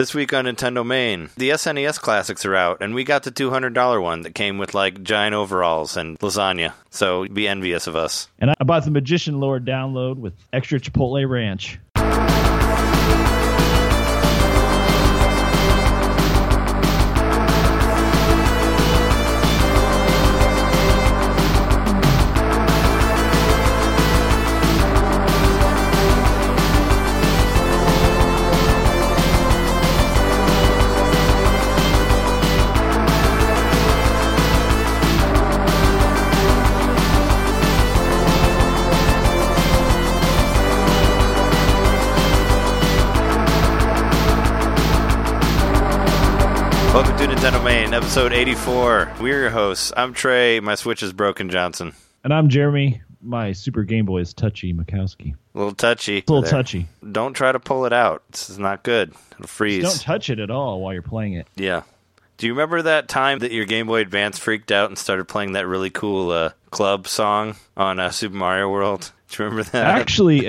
This week on Nintendo Main, the SNES classics are out, and we got the $200 one that came with, like, giant overalls and lasagna. So be envious of us. And I bought the Magician Lord download with extra Chipotle ranch. Welcome to Nintendo Main, episode 84. We're your hosts. I'm Trey, my Switch is broken, Johnson. And I'm Jeremy, my Super Game Boy is touchy, Mikowski. A little touchy. It's a little touchy. Don't try to pull it out. This is not good. It'll freeze. Just don't touch it at all while you're playing it. Yeah. Do you remember that time that your Game Boy Advance freaked out and started playing that really cool club song on Super Mario World? Do you remember that? Actually,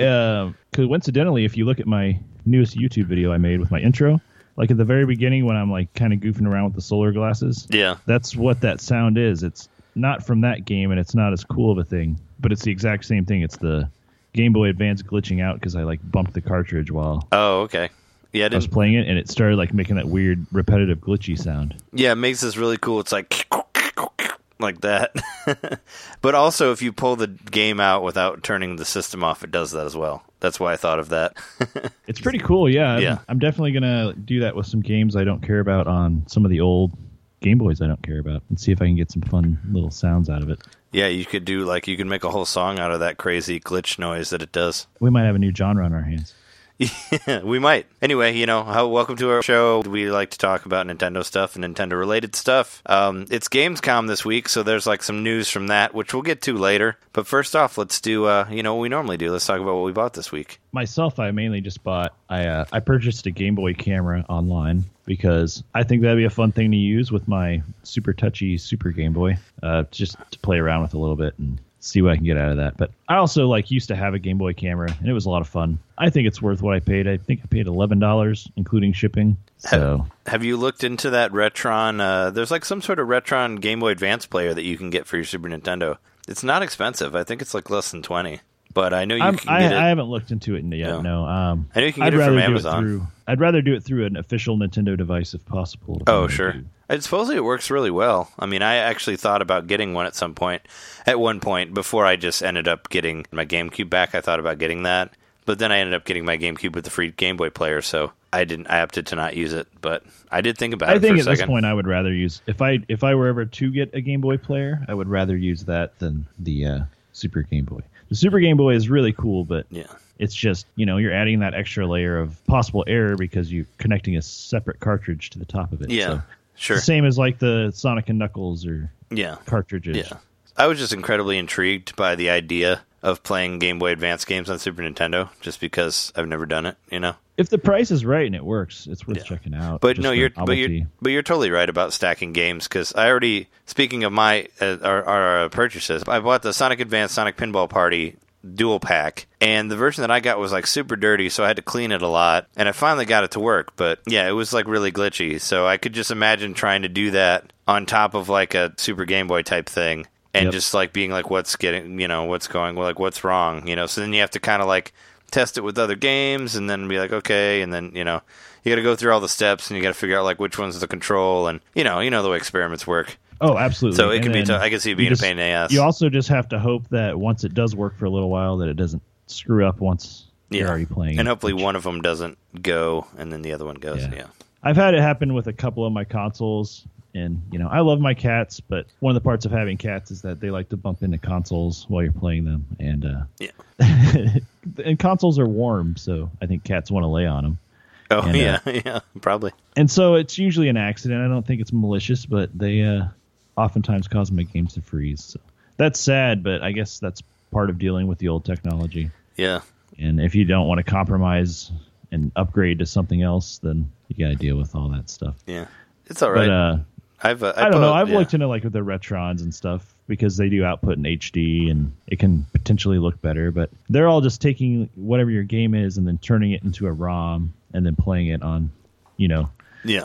coincidentally, if you look at my newest YouTube video I made with my intro... Like at the very beginning when I'm like kind of goofing around with the solar glasses. Yeah. That's what that sound is. It's not from that game and it's not as cool of a thing, but it's the exact same thing. It's the Game Boy Advance glitching out because I like bumped the cartridge while Yeah, I was playing it and it started like making that weird repetitive glitchy sound. Yeah, it makes this really cool. It's like that. But also if you pull the game out without turning the system off, it does that as well. That's why I thought of that. It's pretty cool, yeah. I'm definitely going to do that with some games I don't care about on some of the old Game Boys I don't care about and see if I can get some fun little sounds out of it. Yeah, you could do like you can make a whole song out of that crazy glitch noise that it does. We might have a new genre on our hands. Yeah, we might. Anyway, you know, welcome to our show. We like to talk about Nintendo stuff and Nintendo-related stuff. It's Gamescom this week, so there's like some news from that, which we'll get to later. But first off, let's do, you know, what we normally do. Let's talk about what we bought this week. Myself, I mainly just bought, I purchased a Game Boy camera online because I think that'd be a fun thing to use with my super touchy Super Game Boy, just to play around with a little bit and see what I can get out of that. But I also like used to have a Game Boy camera, and it was a lot of fun. I think it's worth what I paid. I think I paid $11, including shipping. So, have you looked into that Retron? There's like some sort of Retron Game Boy Advance player that you can get for your Super Nintendo. It's not expensive. I think it's like less than $20. But I know you can get it. I haven't looked into it yet, no. I know you can get it from Amazon. I'd rather do it through an official Nintendo device if possible. Oh, sure. Supposedly it works really well. I mean, I actually thought about getting one at one point, before I just ended up getting my GameCube back. I thought about getting that, but then I ended up getting my GameCube with the free Game Boy player, so I opted to not use it, but I did think about it for a second. I think at this point I would rather use, if I were ever to get a Game Boy player, I would rather use that than the Super Game Boy. The Super Game Boy is really cool, but yeah. It's just, you know, you're adding that extra layer of possible error because you're connecting a separate cartridge to the top of it. Yeah. So. Sure. The same as like the Sonic and Knuckles or cartridges. Yeah. I was just incredibly intrigued by the idea of playing Game Boy Advance games on Super Nintendo just because I've never done it, you know. If the price is right and it works, it's worth checking out. But no, you're totally right about stacking games because I already, speaking of my our purchases, I bought the Sonic Advance Sonic Pinball Party dual pack, and the version that I got was like super dirty, so I had to clean it a lot, and I finally got it to work, but yeah, it was like really glitchy, so I could just imagine trying to do that on top of like a Super Game Boy type thing, and just like being like, what's wrong, you know, so then you have to kind of like test it with other games, and then be like, okay, and then, you know, you gotta go through all the steps, and you gotta figure out like which one's the control, and you know the way experiments work. Oh, absolutely. So it can be I can see it being a pain in the ass. You also just have to hope that once it does work for a little while that it doesn't screw up once you're already playing. And hopefully one of them doesn't go and then the other one goes. Yeah. I've had it happen with a couple of my consoles. And, you know, I love my cats, but one of the parts of having cats is that they like to bump into consoles while you're playing them. And, and consoles are warm, so I think cats want to lay on them. Oh, and, probably. And so it's usually an accident. I don't think it's malicious, but they... oftentimes cause my games to freeze. So that's sad, but I guess that's part of dealing with the old technology. Yeah. And if you don't want to compromise and upgrade to something else, then you got to deal with all that stuff. Yeah. It's all right. But, I don't know. I've looked into like with the Retrons and stuff because they do output in HD and it can potentially look better, but they're all just taking whatever your game is and then turning it into a ROM and then playing it on you know,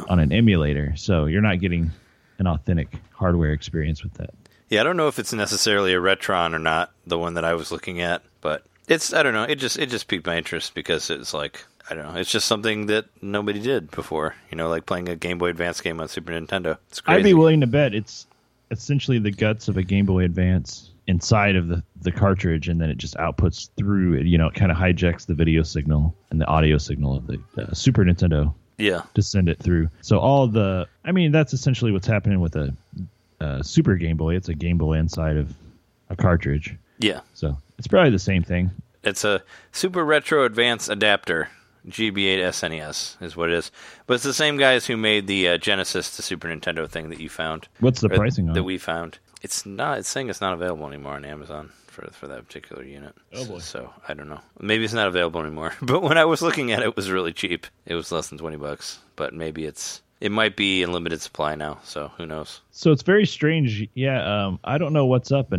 on an emulator. So you're not getting an authentic hardware experience with that. Yeah, I don't know if it's necessarily a Retron or not, the one that I was looking at, but it's, I don't know, it just piqued my interest because it's like, I don't know, it's just something that nobody did before, you know, like playing a Game Boy Advance game on Super Nintendo. It's crazy. I'd be willing to bet it's essentially the guts of a Game Boy Advance inside of the cartridge, and then it just outputs through it, you know, it kind of hijacks the video signal and the audio signal of the Super Nintendo to send it through. So all the, I mean, that's essentially what's happening with a Super Game Boy. It's a Game Boy inside of a cartridge. Yeah. So it's probably the same thing. It's a Super Retro Advance Adapter, GB8 SNES is what it is. But it's the same guys who made the Genesis to Super Nintendo thing that you found. What's the pricing on it? That we found. It's not. It's saying it's not available anymore on Amazon for that particular unit. Oh boy! So I don't know. Maybe it's not available anymore. But when I was looking at it, it was really cheap. It was less than $20. But maybe it might be in limited supply now. So who knows? So it's very strange. Yeah, I don't know what's up.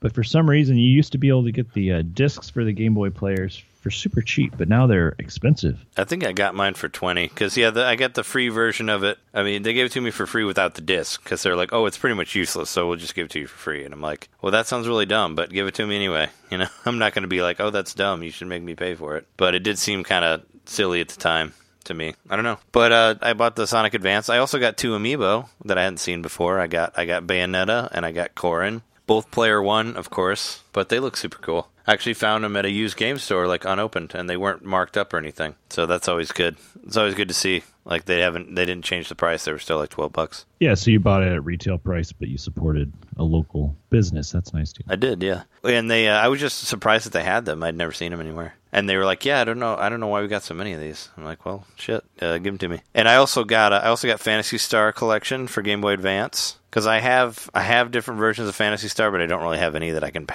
But for some reason, you used to be able to get the discs for the Game Boy players for super cheap, but now they're expensive. I think I got mine for $20 because I got the free version of it. I mean, they gave it to me for free without the disc because they're like, oh, it's pretty much useless, so we'll just give it to you for free. And I'm like, well, that sounds really dumb, but give it to me anyway. You know, I'm not going to be like, oh, that's dumb, you should make me pay for it. But it did seem kind of silly at the time to me. I don't know. But I bought the Sonic Advance. I also got two amiibo that I hadn't seen before. I got Bayonetta and I got Corrin. Both player one, of course, but they look super cool. I actually found them at a used game store, like unopened, and they weren't marked up or anything. So that's always good. It's always good to see. Like they didn't change the price. They were still like $12. Yeah, so you bought it at retail price, but you supported a local business. That's nice too. I did, yeah. And they, I was just surprised that they had them. I'd never seen them anywhere. And they were like, yeah, I don't know why we got so many of these. I'm like, well, shit, give them to me. And I also got Phantasy Star Collection for Game Boy Advance. Because I have different versions of Phantasy Star, but I don't really have any that I can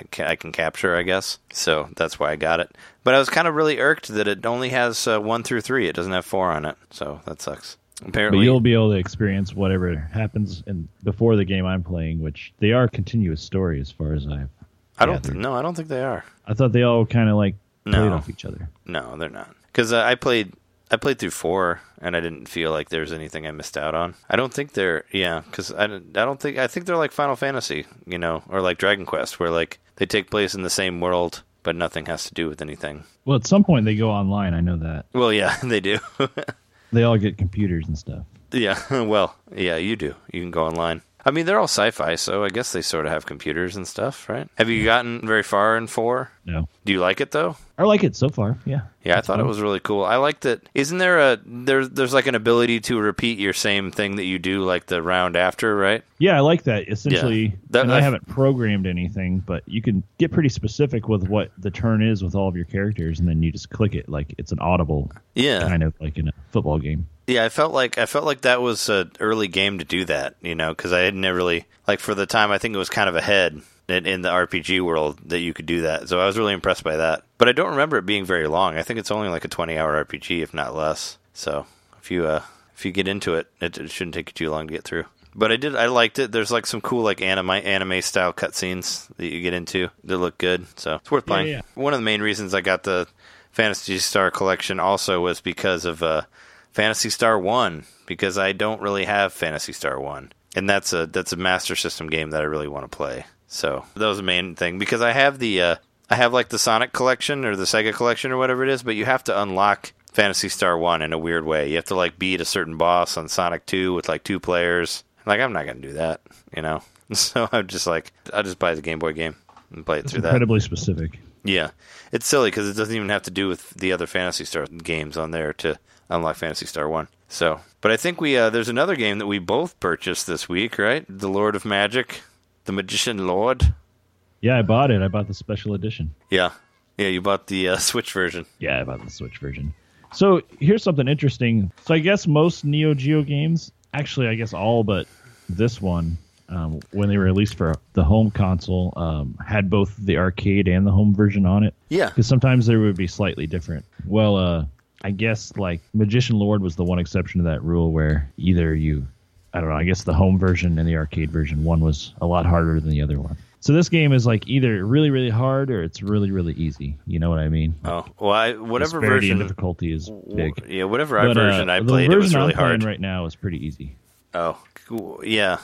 capture, I guess. So that's why I got it. But I was kind of really irked that it only has 1 through 3. It doesn't have 4 on it, so that sucks. Apparently, but you'll be able to experience whatever happens before the game I'm playing, which they are continuous story as far as I don't think they are. I thought they all kind of like played off each other. No, they're not. Because I played through 4, and I didn't feel like there was anything I missed out on. I don't think they're, because I think they're like Final Fantasy, you know, or like Dragon Quest, where like they take place in the same world, but nothing has to do with anything. Well, at some point they go online, I know that. Well, yeah, they do. They all get computers and stuff. Yeah, well, yeah, you do. You can go online. I mean, they're all sci-fi, so I guess they sort of have computers and stuff, right? Have you gotten very far in 4? No. Do you like it, though? I like it so far, yeah. Yeah, I thought it was really cool. I liked that. Isn't there there's like an ability to repeat your same thing that you do, like the round after, right? Yeah, I like that. Essentially, I haven't programmed anything, but you can get pretty specific with what the turn is with all of your characters, and then you just click it like it's an audible kind of like in a football game. Yeah, I felt like that was an early game to do that, you know, because I hadn't really, like for the time, I think it was kind of ahead in the RPG world that you could do that. So I was really impressed by that. But I don't remember it being very long. I think it's only like a 20-hour RPG, if not less. So if you get into it, it shouldn't take you too long to get through. But I liked it. There's like some cool like anime style cutscenes that you get into that look good. So it's worth playing. Yeah. One of the main reasons I got the Phantasy Star Collection also was because of Phantasy Star 1, because I don't really have Phantasy Star 1. And that's a Master System game that I really want to play. So that was the main thing, because I have like the Sonic Collection or the Sega Collection or whatever it is, but you have to unlock Phantasy Star 1 in a weird way. You have to like beat a certain boss on Sonic 2 with like 2 players. Like, I'm not going to do that, you know? So I'm just like, I'll just buy the Game Boy game and play it through that. It's incredibly specific. Yeah. It's silly because it doesn't even have to do with the other Phantasy Star games on there to unlock Phantasy Star 1. So, but I think we there's another game that we both purchased this week, right? The Lord of Magic, the Magician Lord. Yeah, I bought it. I bought the special edition. Yeah. Yeah, you bought the Switch version. Yeah, I bought the Switch version. So here's something interesting. So I guess most Neo Geo games, actually I guess all but this one, when they were released for the home console, had both the arcade and the home version on it. Yeah. Because sometimes they would be slightly different. Well, I guess like Magician Lord was the one exception to that rule where either I guess the home version and the arcade version, one was a lot harder than the other one. So this game is like either really, really hard or it's really, really easy. You know what I mean? Oh, well, whatever version difficulty is big. Yeah, whatever version I played, it was really hard. Right now is pretty easy. Oh, cool. Yeah,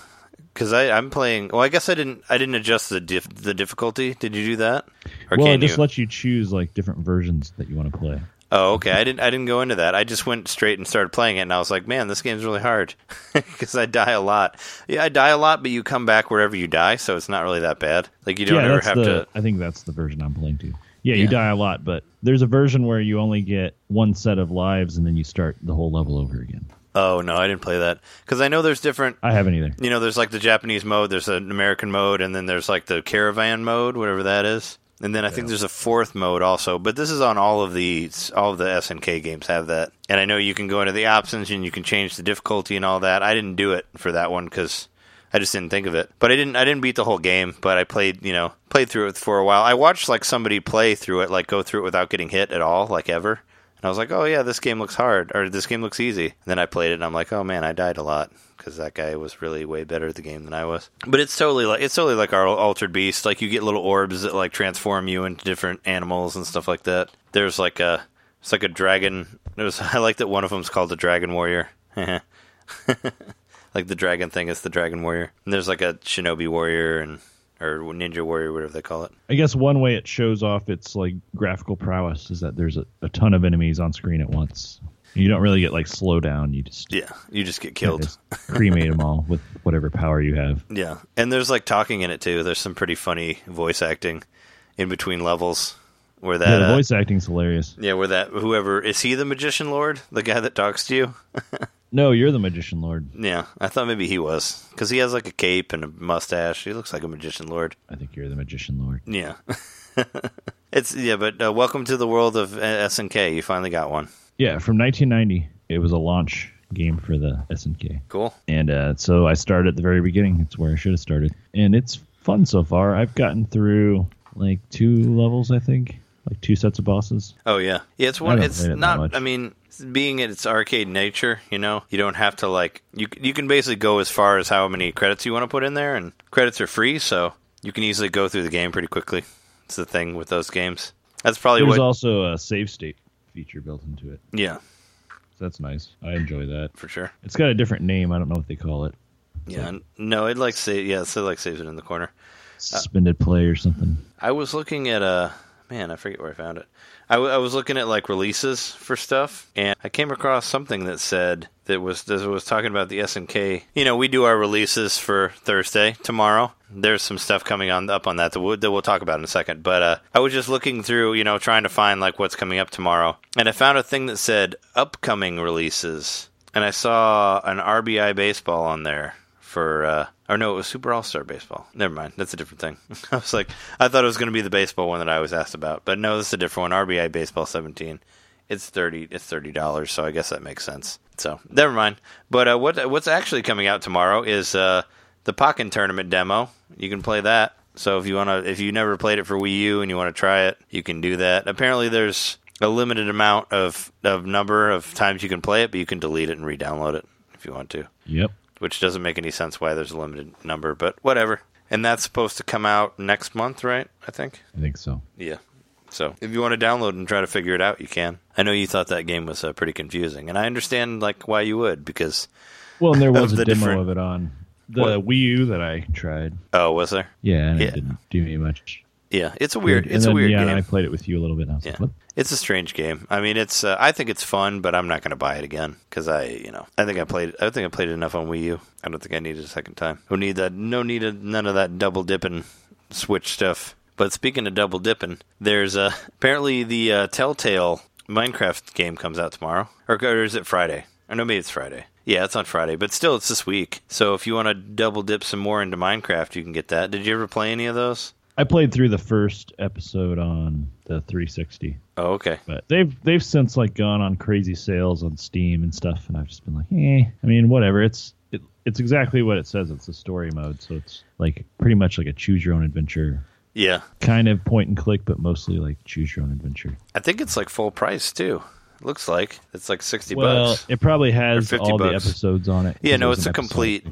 because I'm playing. Well, I guess I didn't adjust the difficulty. Did you do that? Or well, it just lets you choose like different versions that you want to play. Oh, okay. I didn't go into that. I just went straight and started playing it, and I was like, man, this game's really hard because I die a lot. Yeah, I die a lot, but you come back wherever you die, so it's not really that bad. Like, you don't ever have to... I think that's the version I'm playing, too. Yeah, you die a lot, but there's a version where you only get one set of lives, and then you start the whole level over again. Oh, no, I didn't play that. Because I know there's different... I haven't either. You know, there's, like, the Japanese mode, there's an American mode, and then there's, like, the caravan mode, whatever that is. And then I think there's a fourth mode also, but this is on all of the SNK games have that. And I know you can go into the options and you can change the difficulty and all that. I didn't do it for that one because I just didn't think of it. But I didn't beat the whole game, but I played through it for a while. I watched like somebody play through it, like go through it without getting hit at all, like ever. And I was like, oh yeah, this game looks hard, or this game looks easy. And then I played it and I'm like, oh man, I died a lot. Because that guy was really way better at the game than I was. But it's totally like our Altered Beast. Like, you get little orbs that, like, transform you into different animals and stuff like that. There's, like, it's like a dragon. I like that one of them's called the Dragon Warrior. Like, the dragon thing is the Dragon Warrior. And there's, like, a Shinobi Warrior or Ninja Warrior, whatever they call it. I guess one way it shows off its, like, graphical prowess is that there's a ton of enemies on screen at once. You don't really get, like, slow down. You just get killed. Cremate them all with whatever power you have. Yeah, and there's, like, talking in it, too. There's some pretty funny voice acting in between levels. Where that the voice acting's hilarious. Yeah, where that whoever... Is he the Magician Lord? The guy that talks to you? No, you're the Magician Lord. Yeah, I thought maybe he was. Because he has, like, a cape and a mustache. He looks like a Magician Lord. I think you're the Magician Lord. Yeah. But welcome to the world of SNK. You finally got one. Yeah, from 1990, it was a launch game for the SNK. Cool. And so I started at the very beginning. It's where I should have started. And it's fun so far. I've gotten through, like, 2 levels, I think. Like 2 sets of bosses. Oh, yeah. Yeah, it's not, I mean, being its arcade nature, you know, you don't have to, like, you can basically go as far as how many credits you want to put in there. And credits are free, so you can easily go through the game pretty quickly. It's the thing with those games. That's probably There's also a save state feature built into it. Yeah. So that's nice. I enjoy that. For sure. It's got a different name. I don't know what they call it. It's it saves it in the corner. Suspended play or something. I was looking at man, I forget where I found it. I was looking at, like, releases for stuff, and I came across something that said that was talking about the SNK. You know, we do our releases for Thursday, tomorrow. There's some stuff coming up on that we'll talk about in a second. But I was just looking through, you know, trying to find, like, what's coming up tomorrow. And I found a thing that said upcoming releases. And I saw an RBI baseball on there for... Or no, it was Super All-Star Baseball. Never mind. That's a different thing. I was like, I thought it was going to be the baseball one that I was asked about. But no, this is a different one. RBI Baseball 17. It's $30, so I guess that makes sense. So, never mind. But what's actually coming out tomorrow is the Pokken Tournament demo. You can play that. So if you never played it for Wii U and you want to try it, you can do that. Apparently there's a limited amount of number of times you can play it, but you can delete it and re-download it if you want to. Yep. Which doesn't make any sense why there's a limited number, but whatever. And that's supposed to come out next month, right? I think so. Yeah. So if you want to download and try to figure it out, you can. I know you thought that game was pretty confusing, and I understand, like, why you would, because... Well, and there was a demo of it on the Wii U that I tried. Oh, was there? Yeah, and it didn't do me much. Yeah, it's a weird game. And I played it with you a little bit. Like, it's a strange game. I mean, it's I think it's fun, but I'm not going to buy it again because I think I played it enough on Wii U. I don't think I need it a second time. None of that double dipping Switch stuff. But speaking of double dipping, there's apparently the Telltale Minecraft game comes out tomorrow, or is it Friday? Or no, maybe it's Friday. Yeah, it's on Friday, but still, it's this week. So if you want to double dip some more into Minecraft, you can get that. Did you ever play any of those? I played through the first episode on the 360. Oh, okay. But they've since, like, gone on crazy sales on Steam and stuff, and I've just been like, eh. I mean, whatever. It's exactly what it says. It's a story mode, so it's, like, pretty much like a choose-your-own-adventure. Yeah. Kind of point-and-click, but mostly, like, choose-your-own-adventure. I think it's, like, full price, too. Looks like it's like $60. Well, it probably has all the episodes on it. Yeah, no, it's a complete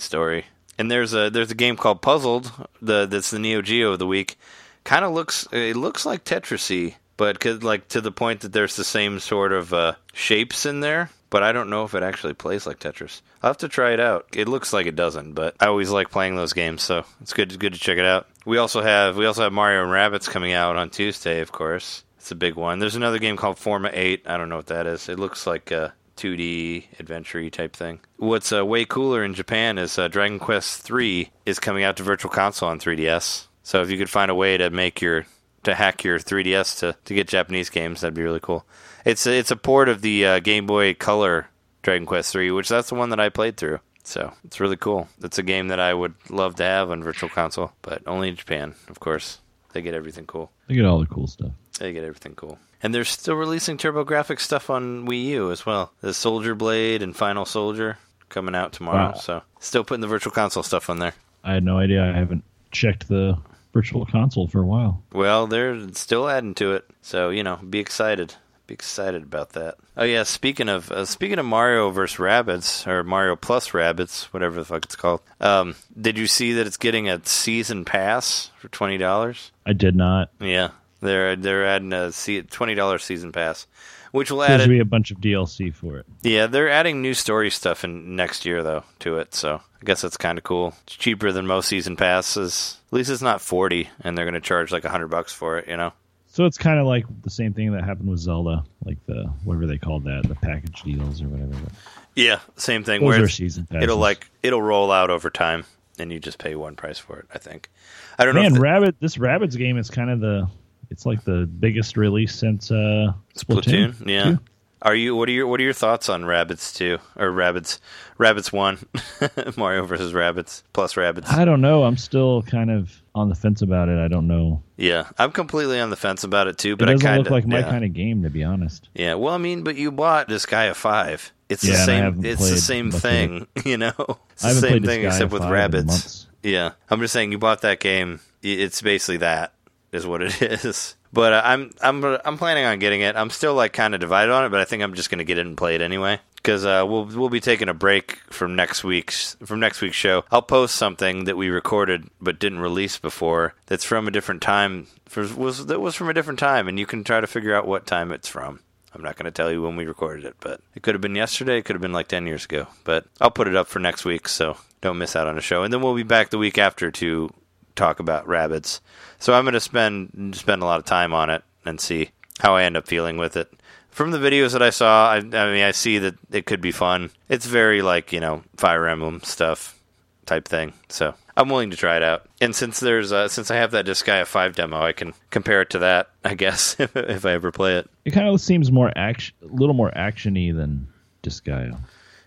story. And there's a game called Puzzled, that's the Neo Geo of the week. Kind of looks like Tetris-y, but like to the point that there's the same sort of shapes in there. But I don't know if it actually plays like Tetris. I'll have to try it out. It looks like it doesn't, but I always like playing those games, so it's good to check it out. We also have Mario and Rabbids coming out on Tuesday, of course. It's a big one. There's another game called Forma 8. I don't know what that is. It looks like a 2D adventure-y type thing. What's way cooler in Japan is Dragon Quest 3 is coming out to Virtual Console on 3DS. So if you could find a way to hack your 3DS to get Japanese games, that'd be really cool. It's a port of the Game Boy Color Dragon Quest 3, which that's the one that I played through. So it's really cool. That's a game that I would love to have on Virtual Console, but only in Japan, of course. They get everything cool. They get all the cool stuff. They get everything cool. And they're still releasing TurboGrafx stuff on Wii U as well. The Soldier Blade and Final Soldier coming out tomorrow. Wow. So still putting the Virtual Console stuff on there. I had no idea. I haven't checked the Virtual Console for a while. Well, they're still adding to it. So, be excited. Be excited about that. Oh yeah, speaking of Mario versus Rabbids, or Mario plus Rabbids, whatever the fuck it's called. Did you see that it's getting a season pass for $20? I did not. Yeah, they're adding a $20 season pass, which will add be a bunch of DLC for it. Yeah, they're adding new story stuff in next year though to it, so I guess that's kind of cool. It's cheaper than most season passes. At least it's not $40, and they're going to charge like $100 for it. So it's kind of like the same thing that happened with Zelda, like the whatever they called that, the package deals or whatever. Yeah, same thing. Those are season passes. It'll roll out over time, and you just pay one price for it. I think. I don't know. Man, this Rabbids game is kind of it's like the biggest release since Splatoon. Yeah. 2. What are your thoughts on Rabbids 2 or Rabbids 1? Mario versus Rabbids plus Rabbids. I don't know. I'm still kind of on the fence about it. I don't know. Yeah, I'm completely on the fence about it too. But it doesn't look like my kind of game, to be honest. Yeah. Well, but you bought Disgaea 5. It's the same. It's the same thing. It's the same thing except with Rabbids. Yeah. I'm just saying you bought that game. It's basically that is what it is. But I'm planning on getting it. I'm still like kind of divided on it, but I think I'm just going to get it and play it anyway because we'll be taking a break from next week's show. I'll post something that we recorded but didn't release before. That's from a different time. That was from a different time, and you can try to figure out what time it's from. I'm not going to tell you when we recorded it, but it could have been yesterday. It could have been like 10 years ago. But I'll put it up for next week, so don't miss out on a show. And then we'll be back the week after to talk about Rabbids. So I'm going to spend a lot of time on it and see how I end up feeling with it. From the videos that I saw, I see that it could be fun. It's very like, Fire Emblem stuff type thing. So I'm willing to try it out. And since since I have that Disgaea 5 demo, I can compare it to that, I guess, if I ever play it. It kind of seems a little more actiony than Disgaea,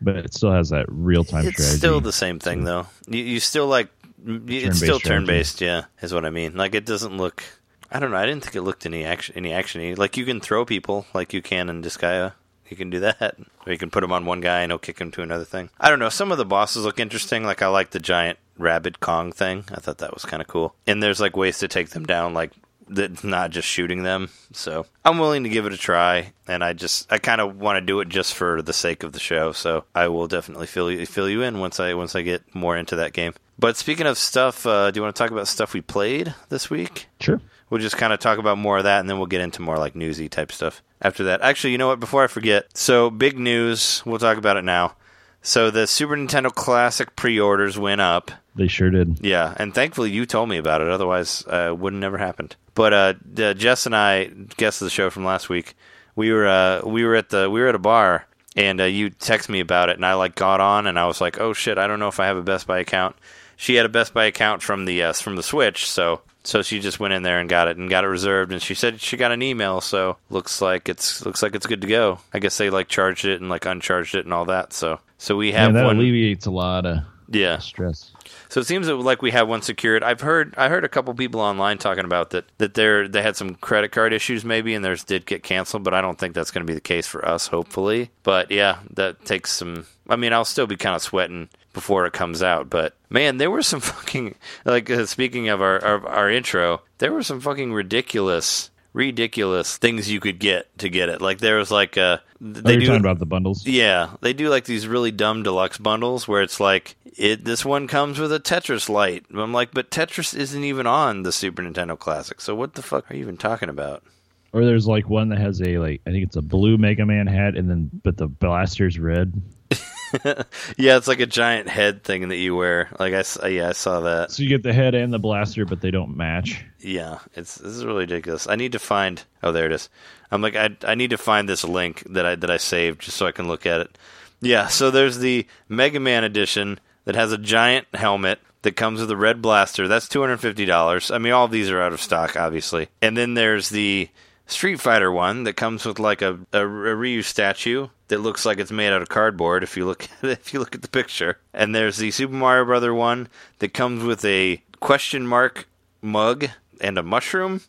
but it still has that real-time strategy. It's still the same thing, though. You still like... It's still turn-based, yeah, is what I mean. Like, it doesn't look... I don't know, I didn't think it looked any action-y. Like, you can throw people like you can in Disgaea. You can do that. Or you can put him on one guy and he'll kick him to another thing. I don't know, some of the bosses look interesting. Like, I like the giant rabbit Kong thing. I thought that was kind of cool. And there's, like, ways to take them down, like, that's not just shooting them. So, I'm willing to give it a try. And I kind of want to do it just for the sake of the show. So, I will definitely fill you in once I get more into that game. But speaking of stuff, do you want to talk about stuff we played this week? Sure. We'll just kind of talk about more of that, and then we'll get into more like newsy type stuff after that. Actually, you know what? Before I forget, so big news. We'll talk about it now. So the Super Nintendo Classic pre-orders went up. They sure did. Yeah, and thankfully you told me about it. Otherwise, it wouldn't have never happened. But Jess and I, guests of the show from last week, we were at a bar, and you texted me about it, and I like got on, and I was like, oh shit, I don't know if I have a Best Buy account. She had a Best Buy account from the Switch, so she just went in there and got it reserved. And she said she got an email, so looks like it's good to go. I guess they like charged it and like uncharged it and all that. So we have that one, alleviates a lot of stress. So it seems that like we have one secured. I heard a couple people online talking about that they had some credit card issues maybe, and theirs did get canceled. But I don't think that's going to be the case for us, hopefully. But yeah, that takes some. I mean, I'll still be kind of sweating before it comes out, but man, there were some fucking, like, speaking of our intro, there were some fucking ridiculous ridiculous things you could get to get it. Like there was like a you're talking about the bundles. Yeah, they do like these really dumb deluxe bundles where it's like this one comes with a Tetris light. I'm like, but Tetris isn't even on the Super Nintendo Classic. So what the fuck are you even talking about? Or there's like one that has a like I think it's a blue Mega Man hat and then but the blaster's red. Yeah, it's like a giant head thing that you wear. Like I saw that. So you get the head and the blaster, but they don't match. Yeah, this is really ridiculous. I need to find. Oh, there it is. I'm like I need to find this link that I saved just so I can look at it. Yeah, so there's the Mega Man edition that has a giant helmet that comes with a red blaster. That's $250. I mean, all of these are out of stock, obviously. And then there's the Street Fighter one that comes with like a Ryu statue that looks like it's made out of cardboard if you look at the picture. And there's the Super Mario Brother one that comes with a question mark mug and a mushroom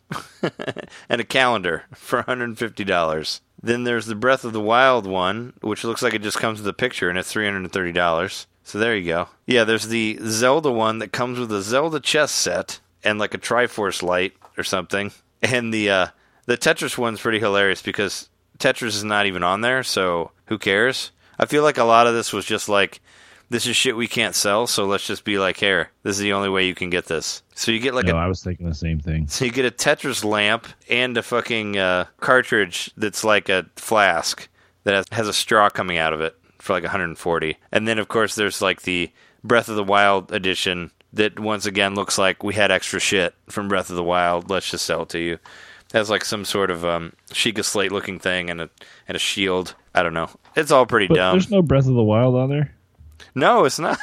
and a calendar for $150. Then there's the Breath of the Wild one, which looks like it just comes with a picture, and it's $330. So there you go. Yeah, there's the Zelda one that comes with a Zelda chess set and like a Triforce light or something. And the Tetris one's pretty hilarious because Tetris is not even on there, so who cares? I feel like a lot of this was just like, this is shit we can't sell, so let's just be like, here, this is the only way you can get this. So you get like I was thinking the same thing. So you get a Tetris lamp and a fucking cartridge that's like a flask that has a straw coming out of it for like $140. And then, of course, there's like the Breath of the Wild edition that once again looks like we had extra shit from Breath of the Wild. Let's just sell it to you. Has like some sort of Sheikah Slate looking thing and a shield. I don't know. It's all pretty dumb. There's no Breath of the Wild on there? No, it's not.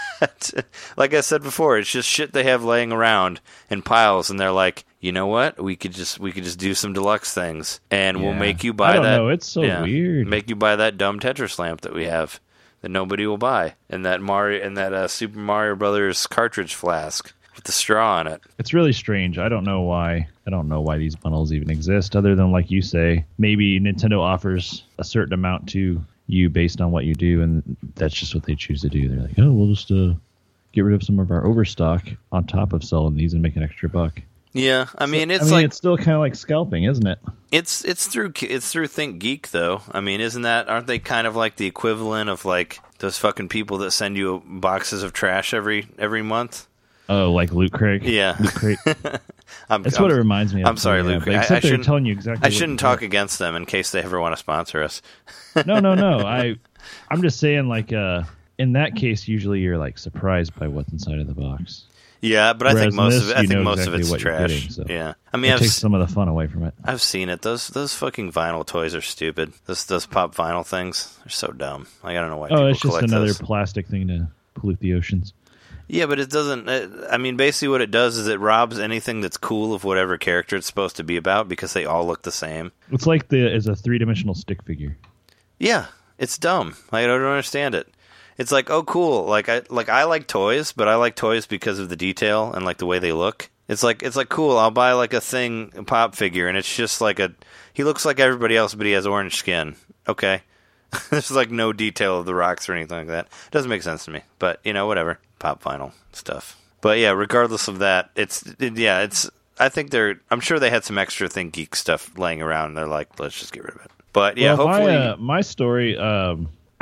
Like I said before, it's just shit they have laying around in piles, and they're like, you know what? We could just do some deluxe things, and we'll make you buy that. I don't know. It's so weird. Make you buy that dumb Tetris lamp that we have that nobody will buy, and that Mario and that Super Mario Brothers cartridge flask with the straw on it. It's really strange. I don't know why these bundles even exist, other than, like you say, maybe Nintendo offers a certain amount to you based on what you do, and that's just what they choose to do. They're like, oh, we'll just get rid of some of our overstock on top of selling these and make an extra buck. Yeah, it's still kind of like scalping, isn't it? It's through ThinkGeek though. I mean, aren't they kind of like the equivalent of like those fucking people that send you boxes of trash every month? Oh, like Loot Crate? Yeah. Loot Crate. That's what it reminds me of. I'm sorry, Luke. I shouldn't talk against them in case they ever want to sponsor us. No. I'm just saying, like, in that case, usually you're, like, surprised by what's inside of the box. Yeah, but whereas I think most of it's trash. Getting, so yeah, I mean, it takes some of the fun away from it. I've seen it. Those fucking vinyl toys are stupid. Those pop vinyl things are so dumb. Like, I don't know why. Oh, it's just another plastic thing to pollute the oceans. Yeah, but it doesn't... I mean, basically what it does is it robs anything that's cool of whatever character it's supposed to be about because they all look the same. It's like a three-dimensional stick figure. Yeah, it's dumb. I don't understand it. It's like, oh, cool. Like I like toys, but I like toys because of the detail and like the way they look. It's like cool. I'll buy like a pop figure, and it's just like he looks like everybody else, but he has orange skin. Okay. There's like no detail of the rocks or anything like that. It doesn't make sense to me, but you know, whatever. Pop vinyl stuff. But yeah, regardless of that, I'm sure they had some extra ThinkGeek stuff laying around, and they're like, let's just get rid of it. But yeah, well, hopefully. My story, I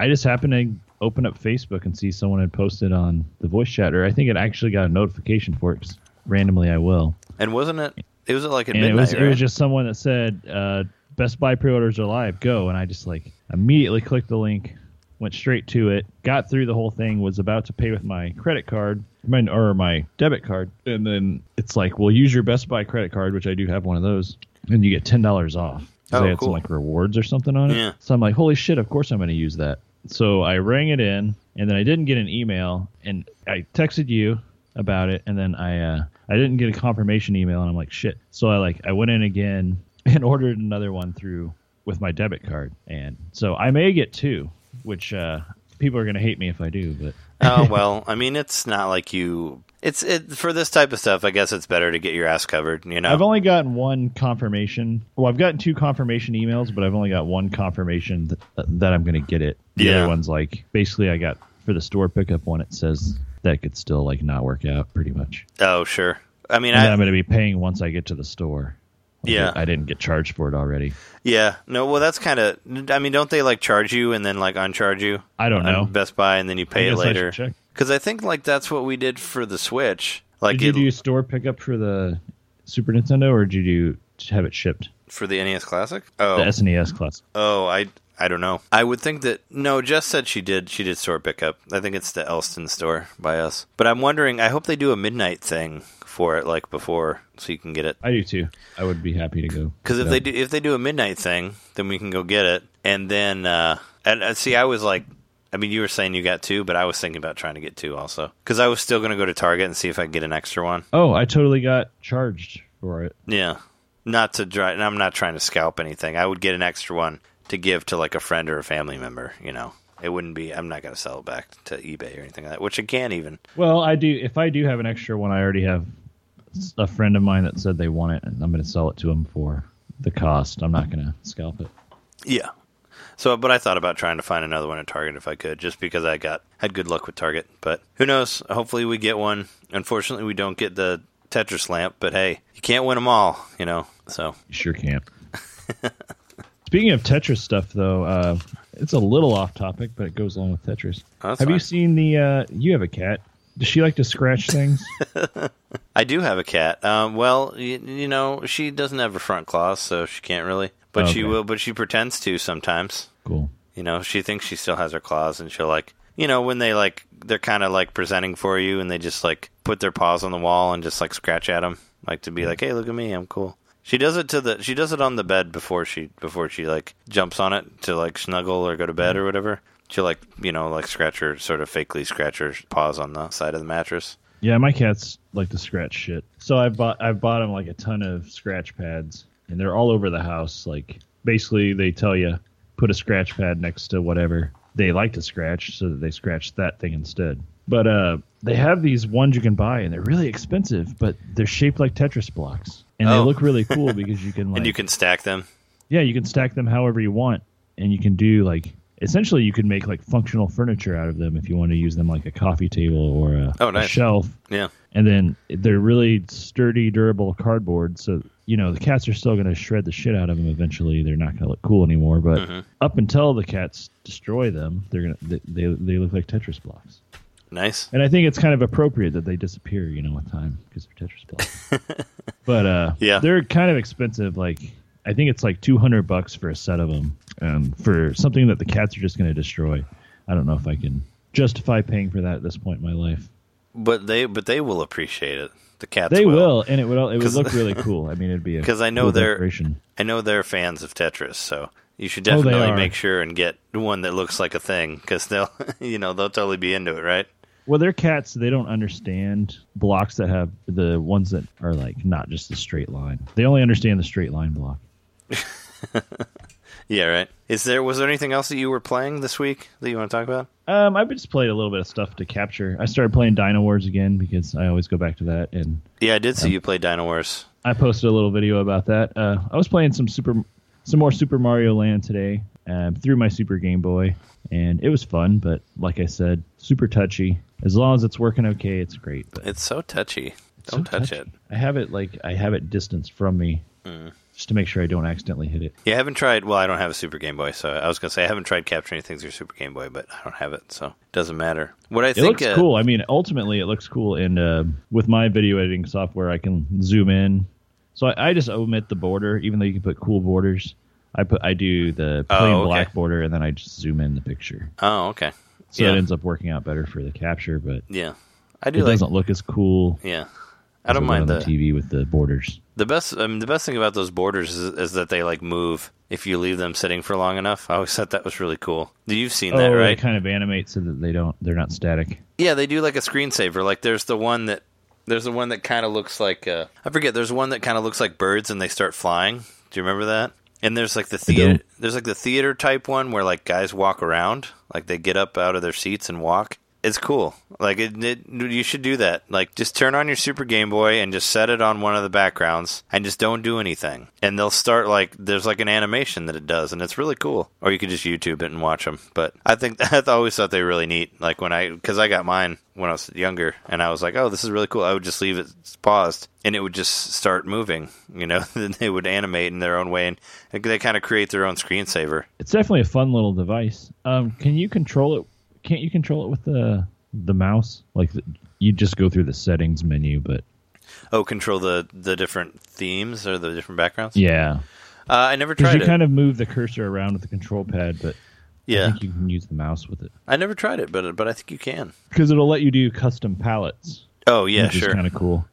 just happened to open up Facebook and see someone had posted on the voice chat, or I think it actually got a notification for it, 'cause randomly I will. And wasn't it? It was like at midnight. It was just someone that said, Best Buy pre-orders are live, go. And I just like immediately clicked the link, went straight to it, got through the whole thing, was about to pay with my credit card or my debit card. And then it's like, well, use your Best Buy credit card, which I do have one of those. And you get $10 off. Oh, they had cool. Some like rewards or something on it. Yeah. So I'm like, holy shit, of course I'm going to use that. So I rang it in, and then I didn't get an email, and I texted you about it. And then I didn't get a confirmation email, and I'm like, shit. So I went in again and ordered another one through with my debit card. And so I may get two, which people are going to hate me if I do. But oh, well, I mean, it's not like you... For this type of stuff, I guess it's better to get your ass covered, you know? I've only gotten one confirmation. Well, I've gotten two confirmation emails, but I've only got one confirmation that I'm going to get it. The other one's like... Basically, I got for the store pickup one, it says that could still like not work out pretty much. Oh, sure. I mean, I'm going to be paying once I get to the store. Yeah. I didn't get charged for it already. Yeah. No, well, that's kind of... I mean, don't they, like, charge you and then, like, uncharge you? I don't know. Best Buy, and then you pay it later. Because I think, like, that's what we did for the Switch. Like, did you do store pickup for the Super Nintendo, or did you have it shipped? For the NES Classic? Oh. The SNES Classic. Oh, I don't know. I would think that... No, Jess said she did. She did store pickup. I think it's the Elston store by us. But I'm wondering... I hope they do a midnight thing for it, like before, so you can get it. I do too. I would be happy to go. Because if they do a midnight thing, then we can go get it. And then... and see, I was like... I mean, you were saying you got two, but I was thinking about trying to get two also. Because I was still going to go to Target and see if I could get an extra one. Oh, I totally got charged for it. Yeah. Not to dry, and I'm not trying to scalp anything. I would get an extra one to give to like a friend or a family member, you know. It wouldn't be, I'm not going to sell it back to eBay or anything like that, which I can't even. Well, I do, if I do have an extra one, I already have a friend of mine that said they want it, and I'm going to sell it to them for the cost. I'm not going to scalp it. Yeah. So, but I thought about trying to find another one at Target if I could, just because I had good luck with Target. But who knows? Hopefully we get one. Unfortunately, we don't get the Tetris lamp, but hey, you can't win them all, you know. So you sure can't. Speaking of Tetris stuff, though, it's a little off topic, but it goes along with Tetris. Oh, have fine. You seen the? You have a cat. Does she like to scratch things? I do have a cat. Well, you know, she doesn't have her front claws, so she can't really. But She will. But she pretends to sometimes. Cool. You know, she thinks she still has her claws, and she'll like. You know, when they like, they're kind of like presenting for you, and they just like put their paws on the wall and just like scratch at them, like to be like, "Hey, look at me, I'm cool." She does it she does it on the bed before she like jumps on it to like snuggle or go to bed or whatever. She like, you know, like scratch her, sort of fakely scratch her paws on the side of the mattress. Yeah, my cats like to scratch shit, so I bought them like a ton of scratch pads, and they're all over the house. Like basically, they tell you put a scratch pad next to whatever they like to scratch, so that they scratch that thing instead. But they have these ones you can buy, and they're really expensive, but they're shaped like Tetris blocks. And They look really cool because you can... like, and you can stack them? Yeah, you can stack them however you want, and you can do, like... Essentially, you can make, like, functional furniture out of them if you want to use them like a coffee table or a shelf. Yeah. And then they're really sturdy, durable cardboard, so... You know, the cats are still going to shred the shit out of them eventually. They're not going to look cool anymore. But Up until the cats destroy them, they're going to they look like Tetris blocks. Nice. And I think it's kind of appropriate that they disappear, you know, with time because they're Tetris blocks. But They're kind of expensive. Like I think it's like $200 for a set of them, for something that the cats are just going to destroy. I don't know if I can justify paying for that at this point in my life. But they will appreciate it. The cats will, and it would look really cool. I mean, it'd be because I know they're fans of Tetris, so you should definitely make sure and get one that looks like a thing because they'll totally be into it, right? Well, they're cats; they don't understand blocks that have the ones that are like not just the straight line. They only understand the straight line block. Yeah, right. Was there anything else that you were playing this week that you want to talk about? I just played a little bit of stuff to capture. I started playing Dino Wars again because I always go back to that. And yeah, I did see you play Dino Wars. I posted a little video about that. I was playing some more Super Mario Land today through my Super Game Boy, and it was fun. But like I said, super touchy. As long as it's working okay, it's great. But it's so touchy. Don't touch it. I have it distanced from me. Mm. Just to make sure I don't accidentally hit it. Yeah, I haven't tried... Well, I don't have a Super Game Boy, so I was going to say I haven't tried capturing things through Super Game Boy, but I don't have it, so it doesn't matter. What I think... It looks cool. I mean, ultimately, it looks cool, and with my video editing software, I can zoom in. So I just omit the border, even though you can put cool borders. I do the plain black border, and then I just zoom in the picture. Oh, okay. So It ends up working out better for the capture, but... Yeah. It doesn't look as cool. Yeah. I don't mind the TV with the borders. The best thing about those borders is that they like move if you leave them sitting for long enough. I always thought that was really cool. You've seen that, right? They kind of animate so that they're not static. Yeah, they do like a screensaver. Like there's the one that kind of looks like I forget. There's one that kind of looks like birds and they start flying. Do you remember that? And there's like the theater type one where like guys walk around, like they get up out of their seats and walk. It's cool. Like, you should do that. Like, just turn on your Super Game Boy and just set it on one of the backgrounds and just don't do anything. And they'll start, like, there's, like, an animation that it does, and it's really cool. Or you could just YouTube it and watch them. But I always thought they were really neat. Like, because I got mine when I was younger, and I was like, oh, this is really cool. I would just leave it paused, and it would just start moving, you know? Then they would animate in their own way, and they kind of create their own screensaver. It's definitely a fun little device. Can you control it? Can't you control it with the mouse? Like, you just go through the settings menu, but... Oh, control the different themes or the different backgrounds? Yeah. I never tried it. Because you kind of move the cursor around with the control pad, but yeah. I think you can use the mouse with it. I never tried it, but I think you can. Because it'll let you do custom palettes. Oh, yeah, which sure. Which is kind of cool.